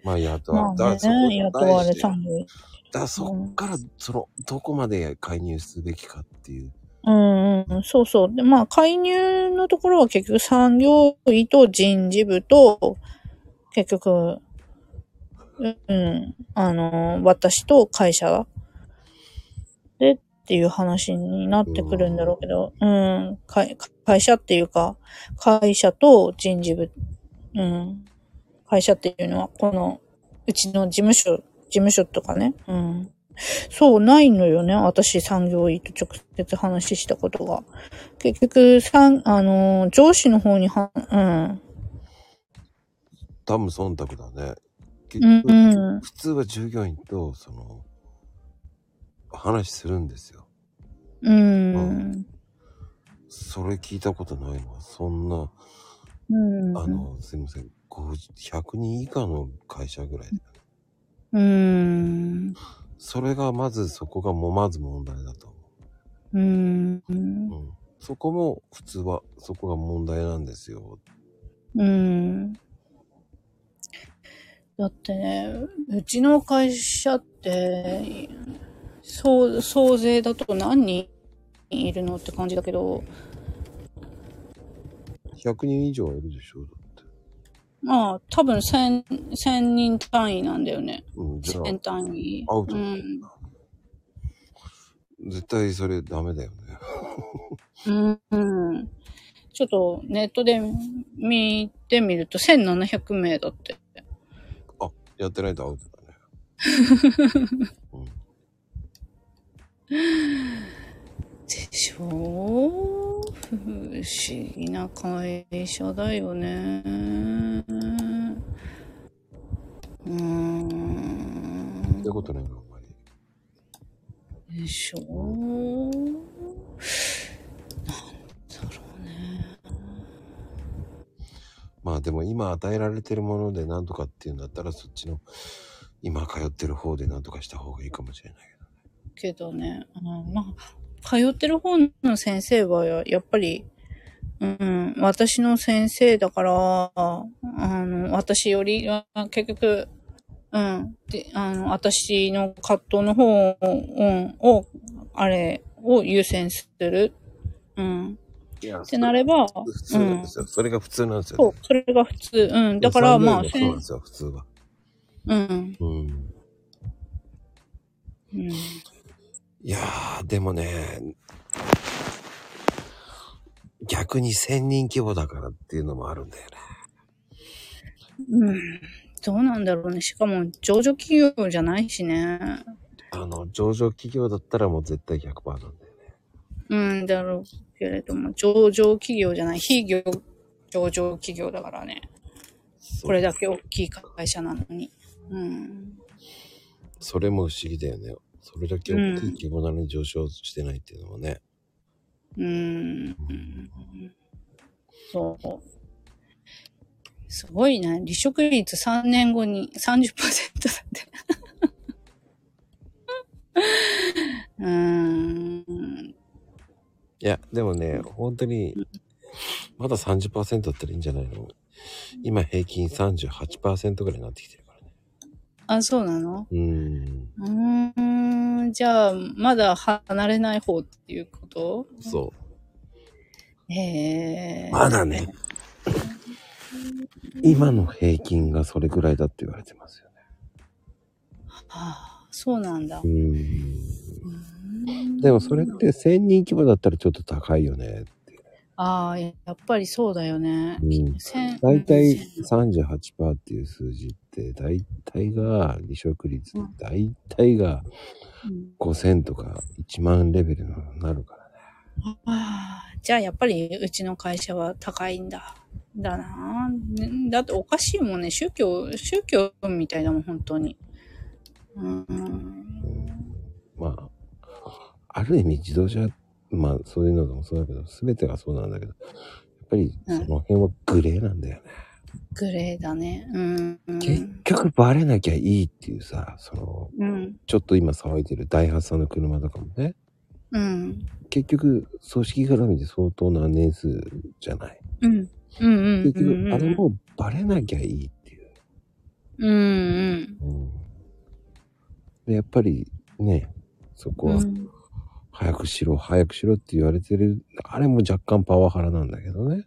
まあ雇われ、まあね、だから雇われ産業。だからそっからその、うん、どこまで介入すべきかっていう。うんうん、そうそう。でまあ介入のところは結局産業医と人事部と結局。うん。あのー、私と会社でっていう話になってくるんだろうけど、うん、うん会、会社っていうか、会社と人事部、うん。会社っていうのは、この、うちの事務所、事務所とかね、うん。そう、ないのよね。私、産業医と直接話したことが。結局、さん、あのー、上司の方には、うん。多分忖度だね。うん、普通は従業員とその話するんですよ、うんうん、それ聞いたことないのはそんな、うん、あのすいませんひゃくにん以下の会社ぐらいだ、ねうん、それがまずそこがもまず問題だと思う、うんうん、そこも普通はそこが問題なんですよ、うんだってね、うちの会社って、そう、総勢だと何人いるのって感じだけど。ひゃくにん以上はいるでしょだって。まあ、多分千、千人単位なんだよね。うん、千単位。アウトだ、うん。絶対それダメだよね、うん、ちょっとネットで見てみるとせんななひゃくめいだって。あ、やってないとアウトだね、うん、でしょう。不思議な会社だよね。うーん、そういうことないのでしょう。なんだろうね。まあでも今与えられてるものでなんとかっていうんだったら、そっちの今通ってる方でなんとかした方がいいかもしれないけどね。けどね、あ、まあ通ってる方の先生はやっぱり、うん、私の先生だから、あの私よりは結局。うん、で、あの、私の葛藤の方を、うん、を、あれ、を優先する。うん。いや、ってなれば、普通なんですよ、うん。それが普通なんですよ、ね。そう、それが普通。うん。だから、まあ、そうなんですよ、普通は。うん。うん。うん、いやー、でもね、逆にせんにん規模だからっていうのもあるんだよね。うん。どうなんだろうね。しかも上場企業じゃないしね。あの上場企業だったらもう絶対 ひゃくパーセント なんだよね。うんだろうけれども、上場企業じゃない、非上場企業だからね。これだけ大きい会社なのに、うん、それも不思議だよね。それだけ大きい規模なのに上昇してないっていうのもね。うん、うん、そう。すごいな、離職率さんねんごに さんじゅっパーセント だってうーん。いやでもね、本当にまだ さんじゅっパーセント だったらいいんじゃないの。今平均 さんじゅうはちパーセント ぐらいになってきてるからね。あ、そうなの。うーん、うーん、じゃあまだ離れない方っていうこと。そう。へえー、まだね今の平均がそれぐらいだって言われてますよね。ああ、そうなんだ。うん。でもそれってせんにん規模だったらちょっと高いよねって。ああ、やっぱりそうだよね。だいたい さんじゅうはちパーセント っていう数字ってだいたいが離職率ってだいたいがごせんとかいちまんレベルになるからね。ああ、じゃあやっぱりうちの会社は高いんだだなぁ。だっておかしいもんね。宗教、宗教みたいだもん、本当に。うん。まあ、ある意味自動車、まあそういうのでもそうだけど、全てがそうなんだけど、やっぱりその辺はグレーなんだよね。うん、グレーだね。うん。結局バレなきゃいいっていうさ、その、うん、ちょっと今騒いでるダイハツさんの車とかもね。うん。結局、組織絡みで相当な年数じゃない。うん。うんうんうんうん、結局あれもバレなきゃいいっていう。うんうん。うん、でやっぱりね、そこは早くしろ、うん、早くしろって言われてる。あれも若干パワハラなんだけどね。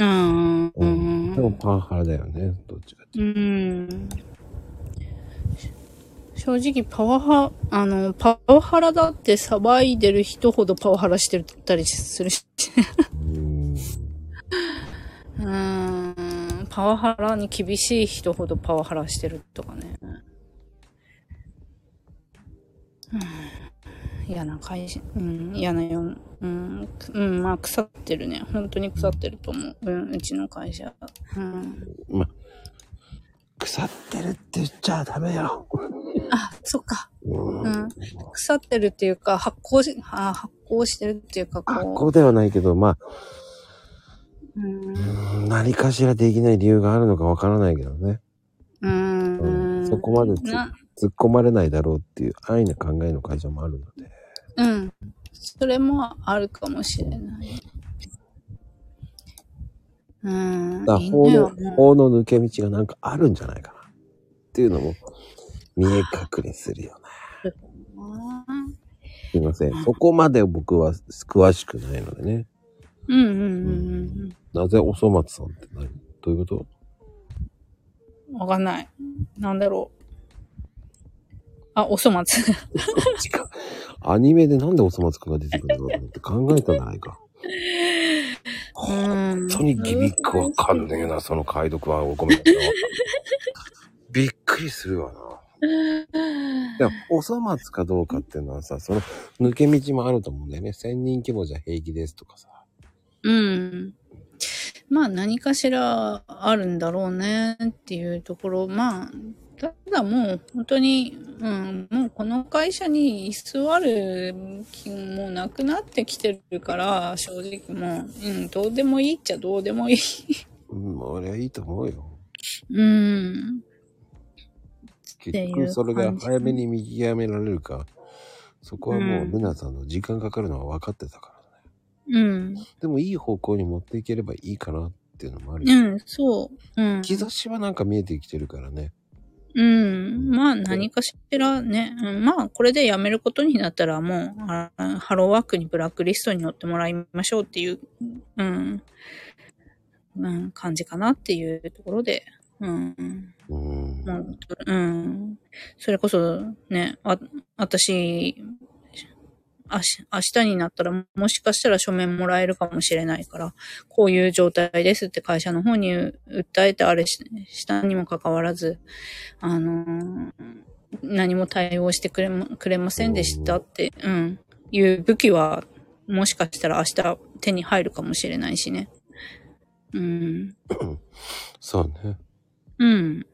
ああ、うん。でもパワハラだよね、どっちかっていうと。うん。正直パワハあのパワハラだって騒いでる人ほどパワハラしてたりするし。うん。うーん、パワハラに厳しい人ほどパワハラしてるとかね。うん、嫌な会社、うん、嫌なよ、うん、うん、まあ腐ってるね。本当に腐ってると思う。うん、うちの会社。うん。まあ、腐ってるって言っちゃダメよ。あ、そっか。うん。腐ってるっていうか、発酵し、あ、発酵してるっていうか、こう。発酵ではないけど、まあ、うーん、何かしらできない理由があるのかわからないけどね。うーん、うん、そこまで突っ込まれないだろうっていう安易な考えの会社もあるので。うん。それもあるかもしれない。うん。だから法の、法の抜け道がなんかあるんじゃないかなっていうのも見え隠れするよね。すいません。そこまで僕は詳しくないのでね。うんうんうんうん。なぜおそ松さんって何？どういうこと？わかんない。なんだろう。あ、おそ松。アニメでなんでおそ松くんが出てくるのって考えたんじゃないか。本当にギミックわかんねえな、その解読は。ごめんなさい。びっくりするわな。でもおそ松かどうかっていうのはさ、その抜け道もあると思うんだよね。せんにん規模じゃ平気ですとかさ。うん。まあ何かしらあるんだろうねっていうところ。まあただもう本当に、うん、もうこの会社に居座る気もなくなってきてるから、正直もう、うん、どうでもいいっちゃどうでもいい。うん、俺はいいと思うよ。うん。結局それが早めに見極められるか、そこはもうルナさんの時間かかるのは分かってたからね。うん。でもいい方向に持っていければいいかなっていうのもあるよね。うん、そう。うん。兆しはなんか見えてきてるからね。うん、まあ何かしらね、うん、まあこれでやめることになったらもうハローワークにブラックリストに載ってもらいましょうっていう、うんうん、感じかなっていうところで、うんうんうん、それこそね、あ私あし明日になったらもしかしたら書面もらえるかもしれないから、こういう状態ですって会社の方に訴えてあれしたにもかかわらず、あのー、何も対応してくれま、くれませんでしたって、うん、いう武器はもしかしたら明日手に入るかもしれないしね。うん。そうね。うん。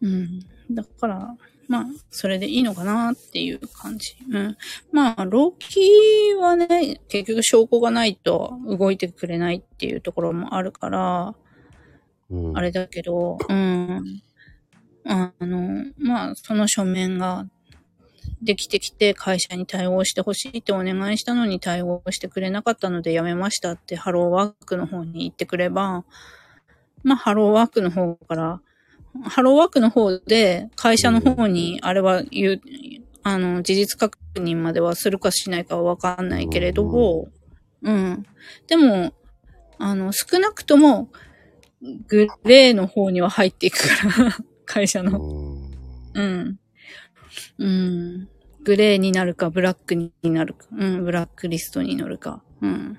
うん。だから、まあ、それでいいのかなっていう感じ。うん。まあ、ロキはね、結局証拠がないと動いてくれないっていうところもあるから、うん、あれだけど、うん。あの、まあ、その書面ができてきて会社に対応してほしいってお願いしたのに対応してくれなかったので辞めましたってハローワークの方に行ってくれば、まあ、ハローワークの方から、ハローワークの方で会社の方にあれは言う、うん、あの事実確認まではするかしないかはわかんないけれども、うん、うん、でもあの少なくともグレーの方には入っていくから会社の、うん、うん、グレーになるかブラックになるか、うん、ブラックリストになるか、うん、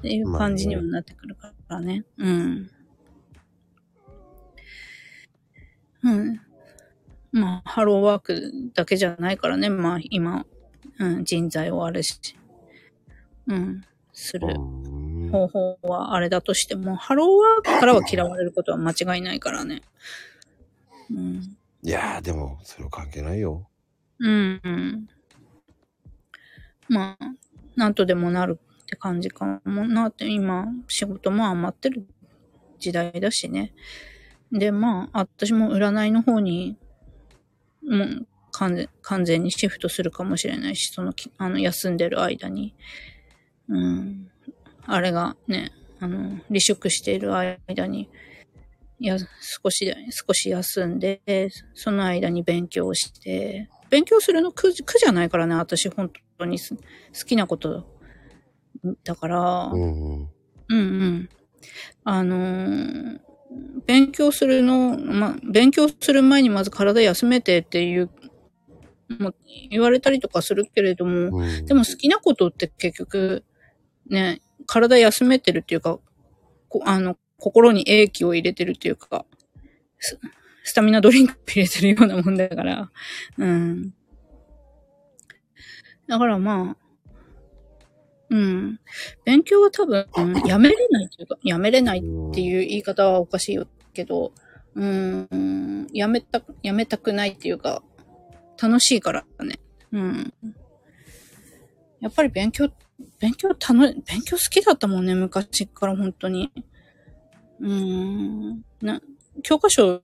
っていう感じにもなってくるからね、うん。うん、まあ、ハローワークだけじゃないからね、まあ今、うん、人材をあれし、うん、する方法はあれだとしても、ハローワークからは嫌われることは間違いないからね。うん、いやー、でも、それは関係ないよ。うん、うん。まあ、なんとでもなるって感じかもなって、今、仕事も余ってる時代だしね。で、まあ、私も占いの方に、もう完全、完全にシフトするかもしれないし、その、あの、休んでる間に、うん、あれがね、あの、離職している間に、いや、少し、少し休んで、その間に勉強して、勉強するの苦、苦じゃないからね、私、本当に好きなことだから、うんうん。あのー、勉強するの、ま、勉強する前にまず体休めてっていう、もう言われたりとかするけれども、うん、でも好きなことって結局、ね、体休めてるっていうか、こあの、心に英気を入れてるっていうか、ス、スタミナドリンク入れてるようなもんだから、うん。だからまあ、うん。勉強は多分、やめれないというか、やめれないっていう言い方はおかしいけど、うん、やめた、やめたくないっていうか、楽しいからね。うん。やっぱり勉強、勉強楽、勉強好きだったもんね、昔から本当に。うん。な、教科書、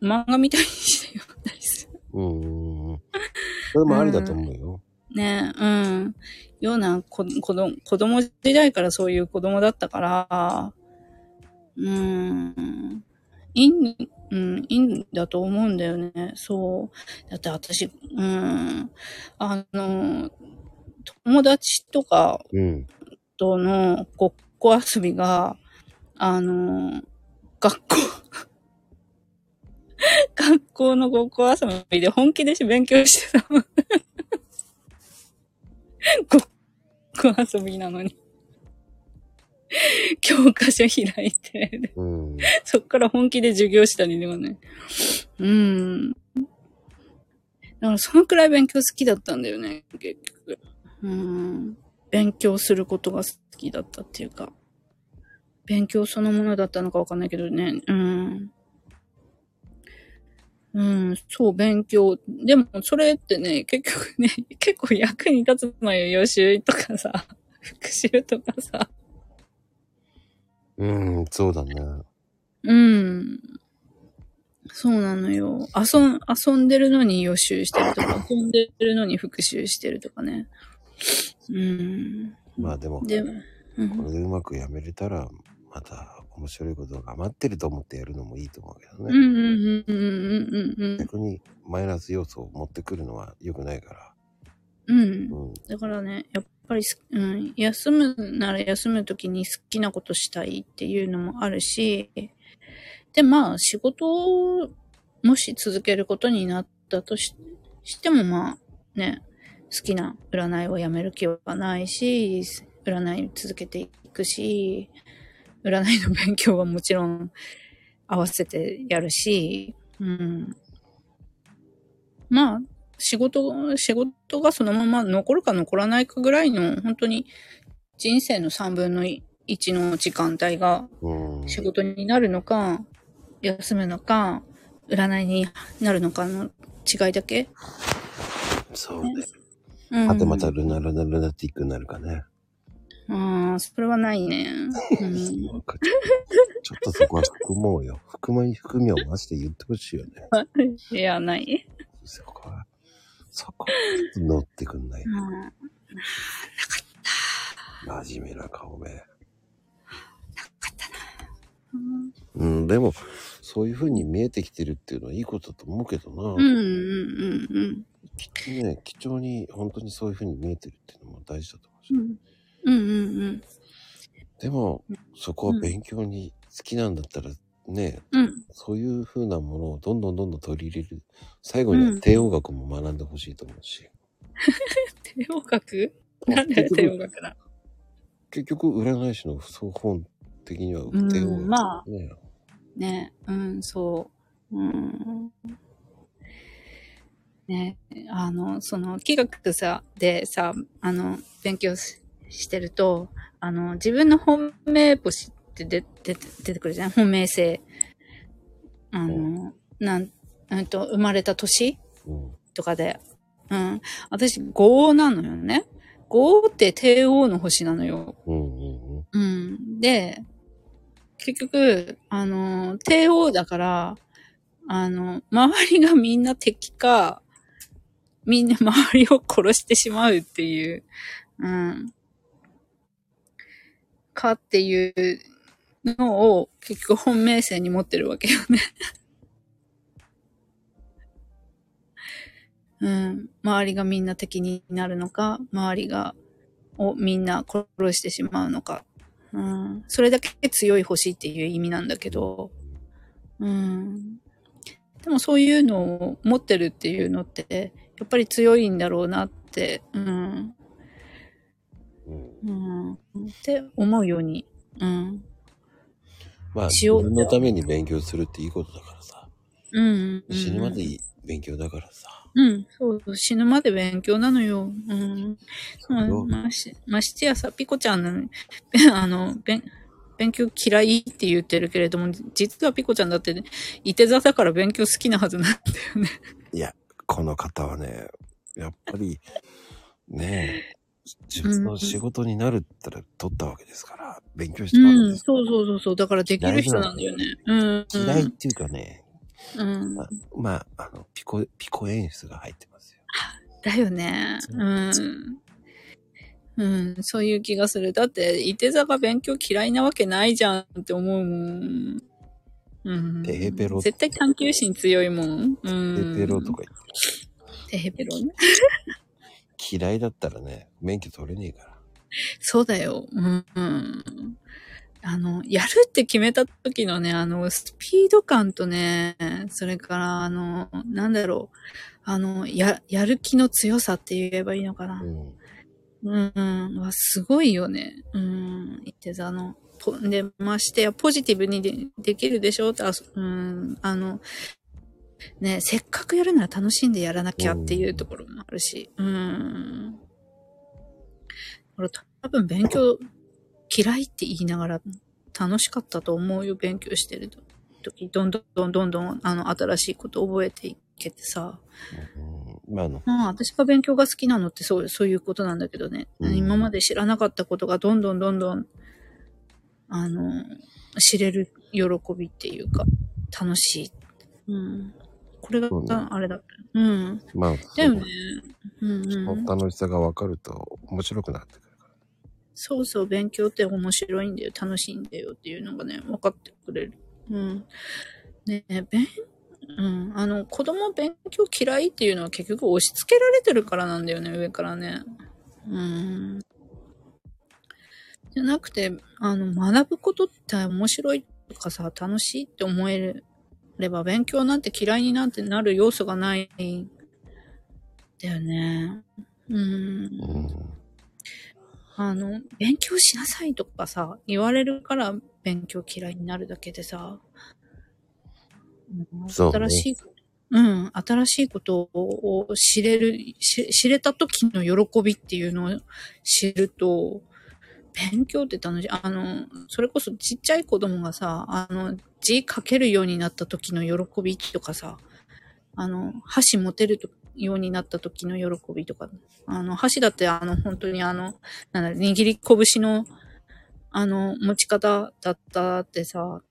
漫画みたいにしてよかったりする。うん。それもありだと思うよ。うんねえ、うん。ような子、子供、子供時代からそういう子供だったから、うん、いいん、うん、いいんだと思うんだよね。そう。だって私、うん、あの、友達とかとのごっこ遊びが、うん、あの、学校、学校の高校遊びで本気で勉強してたもん。高校遊びなのに教科書開いて、うん、そっから本気で授業したりではない。うん。だからそのくらい勉強好きだったんだよね、結局。うん。勉強することが好きだったっていうか、勉強そのものだったのかわかんないけどね。うん。うん、そう、勉強。でも、それってね、結局ね、結構役に立つのよ、予習とかさ、復習とかさ。うん、そうだね。うん。そうなのよ。遊ん、遊んでるのに予習してるとか、遊んでるのに復習してるとかね。うん。まあでも、でも、うん、これでうまくやめれたら、また、面白いことが余ってると思ってやるのもいいと思うけどね。うんうんうんうんうんうん。逆にマイナス要素を持ってくるのは良くないから。うん。うん、だからね、やっぱり、うん、休むなら休むときに好きなことしたいっていうのもあるし、で、まあ仕事をもし続けることになったとし、してもまあね、好きな占いをやめる気はないし、占い続けていくし、占いの勉強はもちろん合わせてやるし、うん。まあ、仕事、仕事がそのまま残るか残らないかぐらいの、本当に人生のさんぶんのいちの時間帯が仕事になるのか、休むのか、占いになるのかの違いだけ。そうね。うん、あとまたルナルナルナティックになるかね。ああ、それはないね。うん、ちょっとそこは含もうよ。含まに含みをまして言ってほしいよね。いや、ない。そこは、そこは乗ってくんない。うん、なかった。真面目な顔目。なかったな。うん、うん、でも、そういう風に見えてきてるっていうのはいいことだと思うけどな。うんうんうんうん。きっとね、貴重に本当にそういう風に見えてるっていうのも大事だと思うし。うんうんうんうん、でもそこは勉強に好きなんだったらね、うん、そういう風なものをどんどんどんどん取り入れる。最後には帝王学も学んでほしいと思うし、うん、帝王学なんだよ帝王学な。結局占い師の総本的には帝王学、ね、うん、まあね、うんそう、うんね、あのその気学さでさ、あの勉強ししてると、あの、自分の本命星って出て、出てくるじゃん、本命星。あの、なん、うんと、生まれた年、うん、とかで。うん。私、五王なのよね。五王って帝王の星なのよ。うんうんうん。うん。で、結局、あの、帝王だから、あの、周りがみんな敵か、みんな周りを殺してしまうっていう、うん。かっていうのを結局本命線に持ってるわけよね。うん。周りがみんな敵になるのか、周りが、をみんな殺してしまうのか。うん。それだけ強い星っていう意味なんだけど。うん。でもそういうのを持ってるっていうのって、やっぱり強いんだろうなって。うん。うん、って思うように、うん、まあ自分のために勉強するっていいことだからさ、うんうんうん、死ぬまで勉強だからさ、うん、そう死ぬまで勉強なのよ、うん、そうまし、ましてやさピコちゃんのあの勉勉強嫌いって言ってるけれども、実はピコちゃんだって、ね、いて座だから勉強好きなはずなんだよね。いやこの方はねやっぱりねえ。自分の仕事になるったら取ったわけですから、うん、勉強してもらうんですから、うん、そうそうそう、だからできる人なんだよね。うん、嫌いっていうかね、うん、まあ、まあ、あの、ピコ、ピコ演出が入ってますよ。だよね。うん。うん、そういう気がする。だって、いて座が勉強嫌いなわけないじゃんって思うもん。うん。テヘペロ。絶対探求心強いもん。うん。テヘペロとか言って。テヘペロね。嫌いだったらね、免許取れねえから。そうだよ。うん。あの、やるって決めた時のね、あの、スピード感とね、それから、あの、なんだろう、あの、や、やる気の強さって言えばいいのかな。うん、うん、はすごいよね。うん、いて座の。で、ましてや、ポジティブに で, できるでしょって、あ、うん、あの、ね、せっかくやるなら楽しんでやらなきゃっていうところもあるし、うん。うん、これ多分勉強嫌いって言いながら楽しかったと思うよ、勉強してる時。どんどんどんどんどん、あの、新しいこと覚えていけてさ。うん、まあ、あの、まあ、私が勉強が好きなのってそう、そういうことなんだけどね。うん、今まで知らなかったことがどんどんどんどん、あの、知れる喜びっていうか、楽しい。うん。これが、あれだ。うん。まあ、だよね。うん、うん。楽しさが分かると面白くなってくるから。そうそう、勉強って面白いんだよ、楽しいんだよっていうのがね、分かってくれる。うん。ねえ、勉、うん。あの、子供勉強嫌いっていうのは結局押し付けられてるからなんだよね、上からね。うん。じゃなくて、あの、学ぶことって面白いとかさ、楽しいって思える。れば勉強なんて嫌いになんてなる要素がないんだよね。うん。うん、あの、勉強しなさいとかさ、言われるから勉強嫌いになるだけでさ、そうね、新しい、うん、新しいことを知れる、し知れた時の喜びっていうのを知ると、勉強って楽しい。あの、それこそちっちゃい子供がさ、あの、字書けるようになった時の喜びとかさ、あの、箸持てるようになった時の喜びとか、あの、箸だってあの、本当にあの、なんだ、握り拳の、あの、持ち方だったってさ、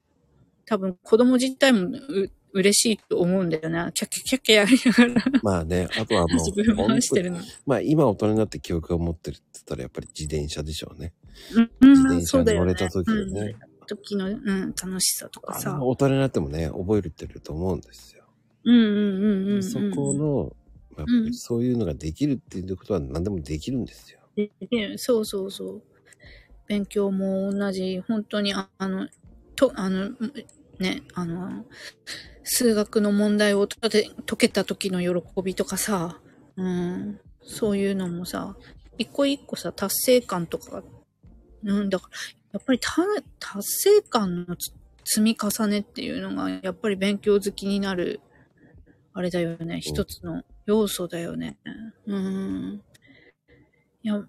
多分子供自体もう嬉しいと思うんだよね。キャッキャキャッキャやりながら。まあね、あとはもう、自分回してるの。まあ今大人になって記憶を持ってるって言ったらやっぱり自転車でしょうね。うん、自転車に乗れた時のね。うん、時の、うん、楽しさとかさ。大人になってもね、覚えるってると思うんですよ。うんうんうんうん、うん。そこの、やっぱりそういうのができるっていうことは何でもできるんですよ。できる。そうそうそう。勉強も同じ、本当にあの、と、あの、ね、あの、数学の問題を解け、解けた時の喜びとかさ、うん、そういうのもさ、一個一個さ、達成感とか、うん、だから、やっぱりた達成感の積み重ねっていうのが、やっぱり勉強好きになる、あれだよね、うん、一つの要素だよね。うん。いや、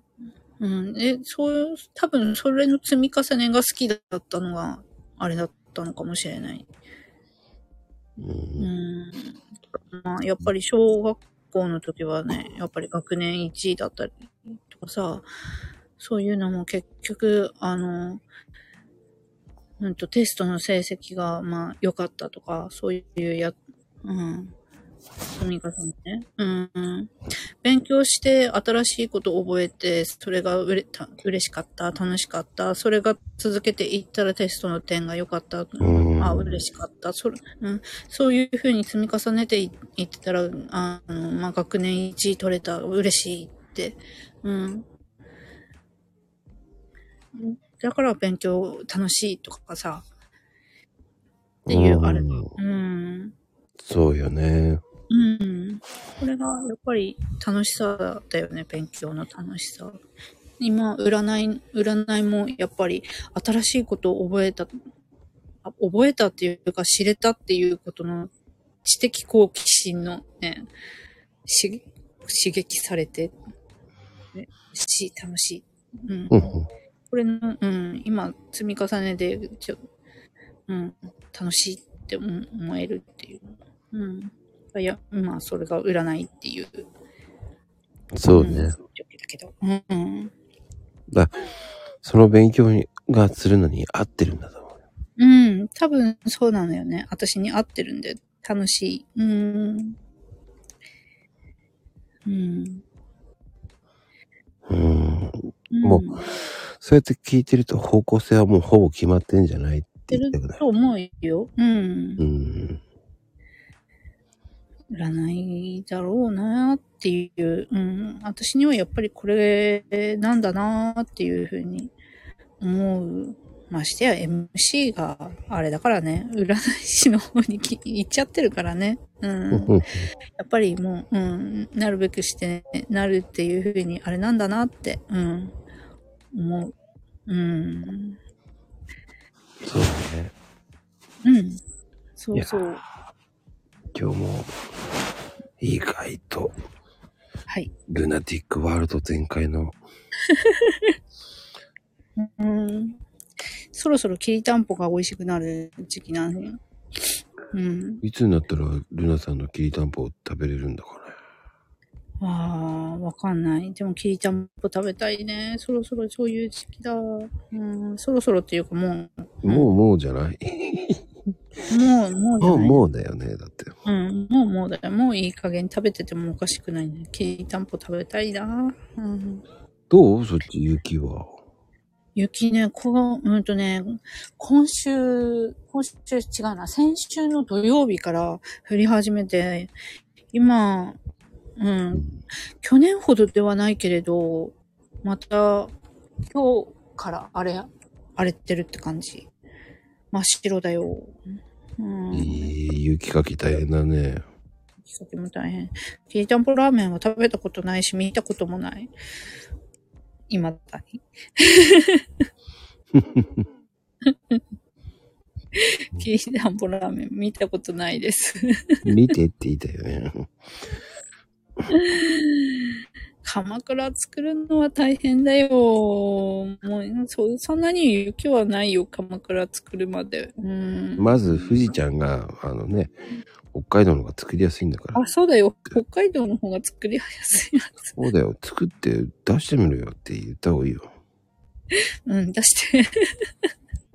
うん、え、そう、多分それの積み重ねが好きだったのが、あれだったのかもしれない。うん。うん、まあ、やっぱり小学校の時はね、やっぱり学年いちいだったりとかさ、そういうのも結局、あの、うんと、テストの成績が、まあ、良かったとか、そういうや、うん、積み重ね。うん。勉強して、新しいことを覚えて、それがうれ、た、嬉しかった、楽しかった、それが続けていったらテストの点が良かった、あ、嬉しかった、それ、うん、そういうふうに積み重ねていってたら、あの、まあ、学年いちい取れた、嬉しいって、うん。だから勉強楽しいとかさ、っていうあれ、うん、そうよね。うん。これがやっぱり楽しさだよね、勉強の楽しさ。今、占い、占いもやっぱり新しいことを覚えた、覚えたっていうか知れたっていうことの知的好奇心のね、し刺激されて、し、楽しい。うん。これの、うん、今積み重ねでちょ、うん、楽しいって思えるっていう、うん、いや、まあそれが占いっていう、そうね、うん、だけど、うん、だその勉強にがするのに合ってるんだと思う。うん、多分そうなのよね。私に合ってるんで楽しい。うん、うん。うん、もう、うん、そうやって聞いてると方向性はもうほぼ決まってんじゃないって言ってくれると思うよ。うん。うん。占いだろうなっていう、うん、私にはやっぱりこれなんだなっていうふうに思う。うましてや エムシー があれだからね、占い師の方に行っちゃってるからね、うん、やっぱりもう、うん、なるべくして、ね、なるっていう風にあれなんだなって、うん、思う、うん、そうだね、うん、そうそう。今日も意外と、はい、ルナティックワールド全開の、うん、そろそろきりたんぽが美味しくなる時期なんで、うん、いつになったらルナさんのきりたんぽを食べれるんだかね。あー、わかんない。でもきりたんぽ食べたいね。そろそろそういう時期だ、うん、そろそろっていうかもうもうもうじゃないもうもうもうもうだよね。だってうんもうもうだよ。もういい加減食べててもおかしくないね。きりたんぽ食べたいな、うん、どうそっち雪は。雪ね、こう、うんとね、今週今週違うな、先週の土曜日から降り始めて今、うん、うん、去年ほどではないけれどまた今日からあれ荒れてるって感じ。真っ白だよ、うん、いい雪かき大変だね。雪かきも大変。きりたんぽラーメンは食べたことないし見たこともない今だにきりたんぽラーメン見たことないです見てって言ったよね鎌倉作るのは大変だよ。もう そ, そんなに雪はないよ、鎌倉作るまで。うん、まず富士ちゃんがあのね、北海道の方が作りやすいんだから。あ、そうだよ。北海道の方が作りやすいやつ。そうだよ。作って出してみろよって言った方がいいよ。うん、出して。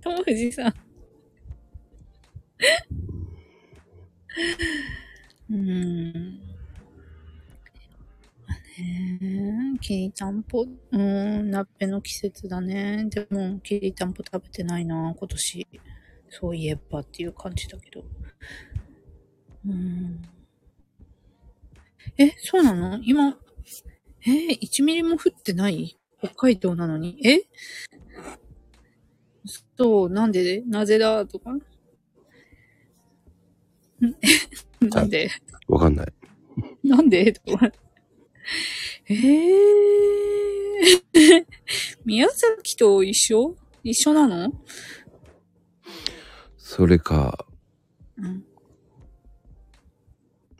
とも富士さん。うん。きりたんぽ、うーん、鍋の季節だね。でもきりたんぽ食べてないな今年、そういえばっていう感じだけど。うーん、え、そうなの？今えー、いちミリも降ってない北海道なのに。え、そう、なんでなぜだとかなんでわかんない、なんでとかえー、宮崎と一緒？一緒なの？それか、うん、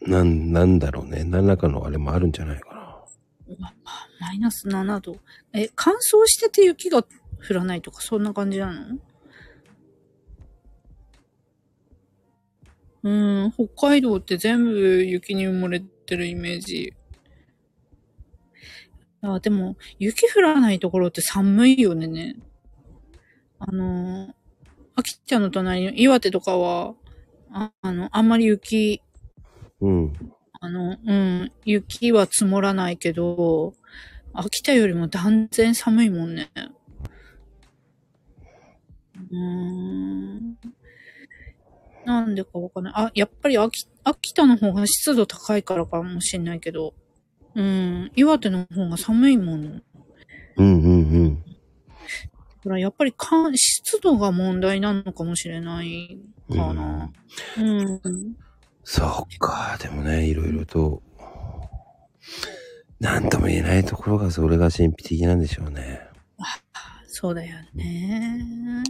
なん、なんだろうね。何らかのあれもあるんじゃないかな。マイナスななど。え、乾燥してて雪が降らないとか、そんな感じなの？うん、北海道って全部雪に埋もれてるイメージ。あ、でも、雪降らないところって寒いよね。あの、秋ちゃんの隣の岩手とかは、あ, あの、あんまり雪、うん。あの、うん、雪は積もらないけど、秋田よりも断然寒いもんね。うーん。なんでかわかんない。あ、やっぱり秋、秋田の方が湿度高いからかもしれないけど。うん、岩手の方が寒いもの。うんうんうん。だからやっぱりか湿度が問題なのかもしれないかな。うん。うん、そっか、でもね、いろいろとなんとも言えないところがそれが神秘的なんでしょうね。あ、そうだよね。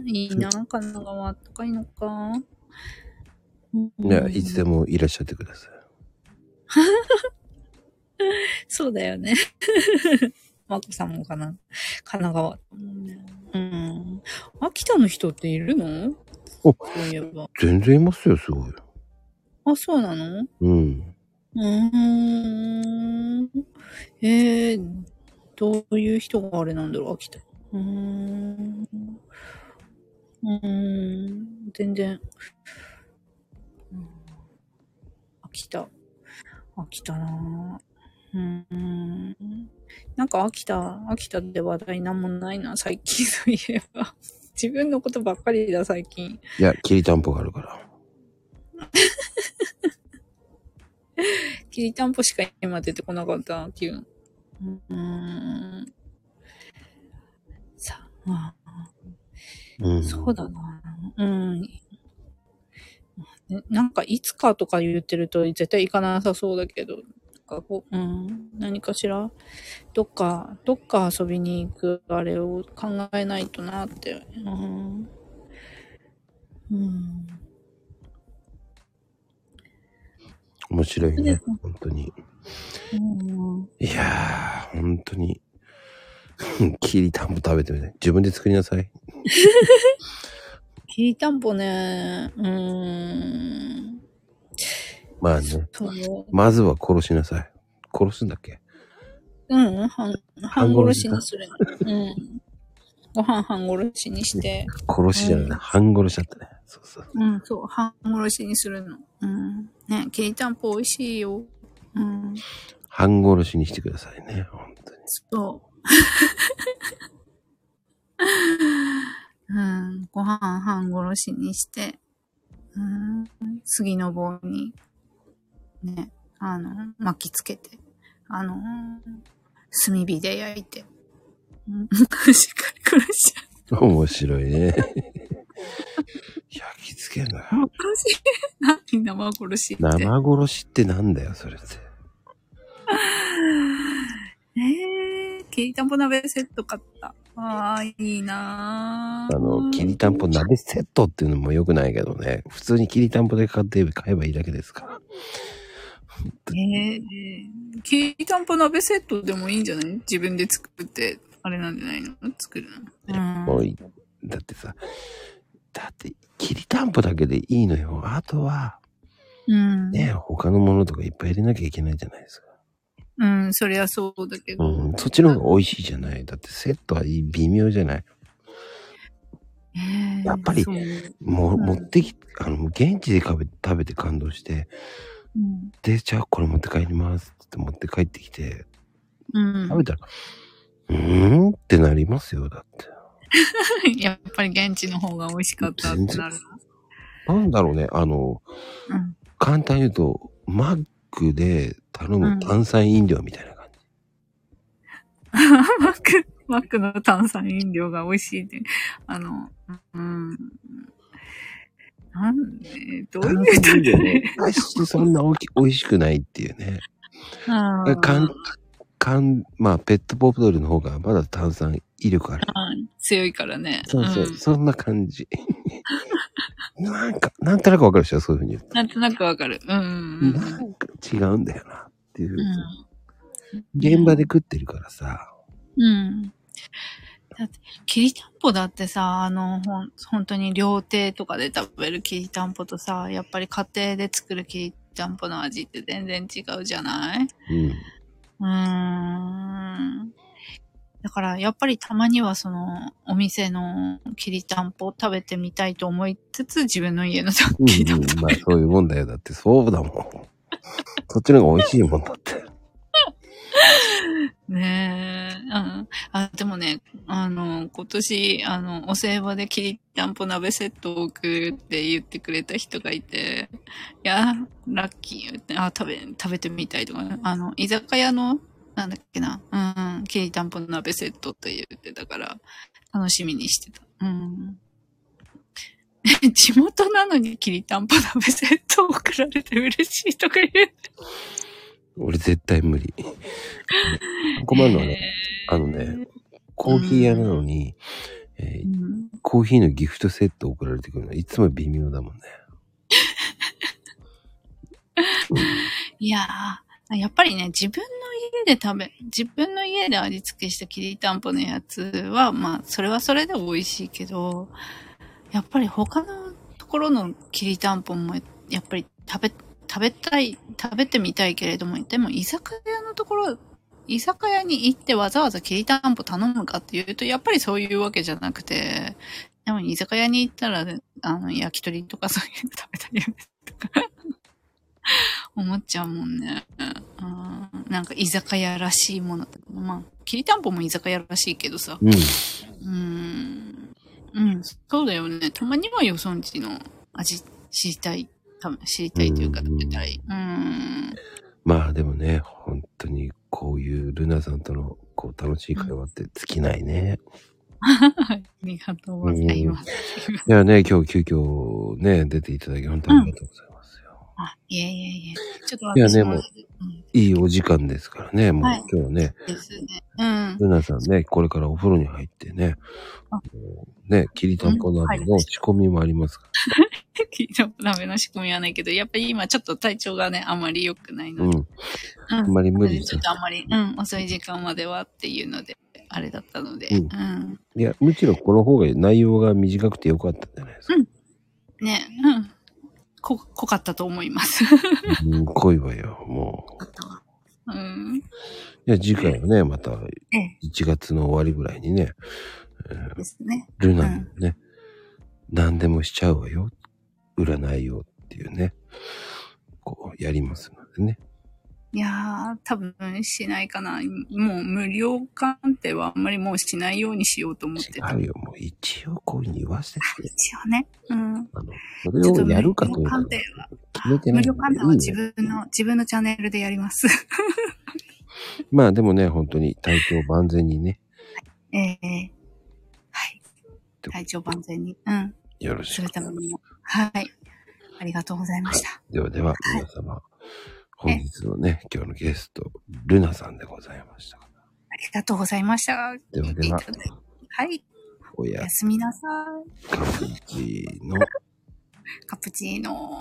いいな、神奈川あったかいのか。いや、いつでもいらっしゃってください。そうだよね。マコさんもかな、神奈川。うん。秋田の人っているの？そういえば。全然いますよ、すごい。あ、そうなの？うん。うーん。えー、どういう人があれなんだろう、秋田。うーん。うーん。全然。秋田。秋田なぁ。うん、なんか秋田、秋田で話題なんもないな、最近といえば。自分のことばっかりだ、最近。いや、きりたんぽがあるから。きりたんぽしか今出てこなかったっていう。うん。さあ、うん、そうだな。うん。なんかいつかとか言ってると絶対行かなさそうだけど、なんかこう、うん、何かしらどっかどっか遊びに行くあれを考えないとなって、うん、うん、面白いね本当に、うん、いやー本当にきりたんぽ食べてみて自分で作りなさい。きりたんぽね、うーん。まあね、まずは殺しなさい。殺すんだっけ？うん、半殺しにする。うん。ご飯半殺しにして。殺しじゃないな、うん、半殺しだったね。そうそう。うん、そう、半殺しにするの。うん。ね、きりたんぽ美味しいよ。うん。半殺しにしてくださいね、本当に。そう。うん、ご飯半殺しにして、うん、杉の棒に、ね、あの、巻きつけて、あの、炭火で焼いて、うん、しっかり暮らしちゃう。面白いね。焼きつけんな。生殺し何生殺しって。生殺しってなんだよ、それって。えー、きりたんぽ鍋セット買った。ああ、いいなぁ。あの、きりたんぽ鍋セットっていうのも良くないけどね。普通にきりたんぽで買って買えばいいだけですから。ええー、きりたんぽ鍋セットでもいいんじゃない？自分で作って、あれなんじゃないの？作るの。もういい。だってさ、だって、きりたんぽだけでいいのよ。あとは、うん、ね、他のものとかいっぱい入れなきゃいけないじゃないですか。うん、そりゃそうだけど、うん、そっちの方が美味しいじゃない。だってセットは微妙じゃない。えー、やっぱりもう持ってき、うん、あの現地で食べ、食べて感動して、うん、でじゃあこれ持って帰りますって持って帰ってきて、うん、食べたらうーんってなりますよ。だってやっぱり現地の方が美味しかったってなる。なんだろうね、あの、うん、簡単に言うとマックで頼む炭酸飲料みたいな感じ。うん、マック、マックの炭酸飲料が美味しいね。あの、うん。なんで、どういう炭酸飲料ね。大してそんなおき美味しくないっていうね。ああ。缶、缶、まあペットボトルの方がまだ炭酸威力ある。ああ、強いからね。そうそう、うん、そんな感じ。なんか、なんとなくわかるでしょ、そういうふうに言って。なんとなくわかる。うん。なんか違うんだよな、っていう、うん。現場で食ってるからさ。うん。だって、きりたんぽだってさ、あの、ほん、ほんとに料亭とかで食べるきりたんぽとさ、やっぱり家庭で作るきりたんぽの味って全然違うじゃない？うん。うーん。だから、やっぱりたまにはその、お店のきりたんぽを食べてみたいと思いつつ、自分の家のきりたんぽ食べる。まあ、そういうもんだよ。だって、そうだもん。そっちの方が美味しいもんだって。ねえ、うん。あ、でもね、あの、今年、あの、お歳暮できりたんぽ鍋セットを送るって言ってくれた人がいて、いや、ラッキー。あ、食べ、食べてみたいとか、ね、あの、居酒屋の、なんだっけな、うん、きりたんぽ鍋セットって言ってたから楽しみにしてた。うん、地元なのにきりたんぽ鍋セット送られて嬉しいとか言う。俺絶対無理。困るのはね、えー、あのね、コーヒー屋なのに、うん、えーうん、コーヒーのギフトセット送られてくるのいつも微妙だもんね。うん、いやー。やっぱりね、自分の家で食べ、自分の家で味付けしたきりたんぽのやつは、まあ、それはそれで美味しいけど、やっぱり他のところのきりたんぽも、やっぱり食べ、食べたい、食べてみたいけれども、でも居酒屋のところ、居酒屋に行ってわざわざきりたんぽ頼むかっていうと、やっぱりそういうわけじゃなくて、でも居酒屋に行ったら、あの、焼き鳥とかそういうの食べたりとか。思っちゃうもんね。あ、なんか居酒屋らしいもの。まあ、きりたんぽも居酒屋らしいけどさ。うん。うーん。うん、そうだよね。たまにはよそんちの味知りたい。知りたいというか食べたい。うーん。まあでもね、本当にこういうルナさんとのこう楽しい会話って尽きないね。ありがとうございます。うん、いやね、今日急遽ね、出ていただき、本当にありがとうございますよ。うん、あ、いやいやいや。ちょっと私もいやね、もう、うん、いいお時間ですからね、もう、はい、今日ね。ですね。うん。ルナさんね、これからお風呂に入ってね、ね、きりたんぽ鍋の仕込みもありますから。きりたんぽ鍋の仕込みはないけど、やっぱり今ちょっと体調がね、あんまり良くないので。うん。あんまり無理ちょっとあんまり、うん、遅い時間まではっていうので。あれだったので、うんうん、いやむしろこの方が内容が短くてよかったんじゃないですか、うん、ねえ、うん、こ濃かったと思います、うん、濃いわよもう、うん、いや次回はねまたいちがつの終わりぐらいにね、ええうん、ですねルナにね、うん、何でもしちゃうわよ占いをっていうねこうやりますのでねいやー、多分しないかな。もう無料鑑定はあんまりもうしないようにしようと思ってた。違うよ、もう一応こう言わせて。一応ね。うん。あの、それをやるかというか。無料鑑定は自分の、自分のチャンネルでやります。まあでもね、本当に体調万全にね。はい、えー、はい。体調万全に。うん。よろしく。するためにも。はい。ありがとうございました。はい、ではでは、皆様。はい本日のね、今日のゲスト、ルナさんでございました。ありがとうございました。ではでは、はい。おやすみなさい。カプチーノ。カプチーノ。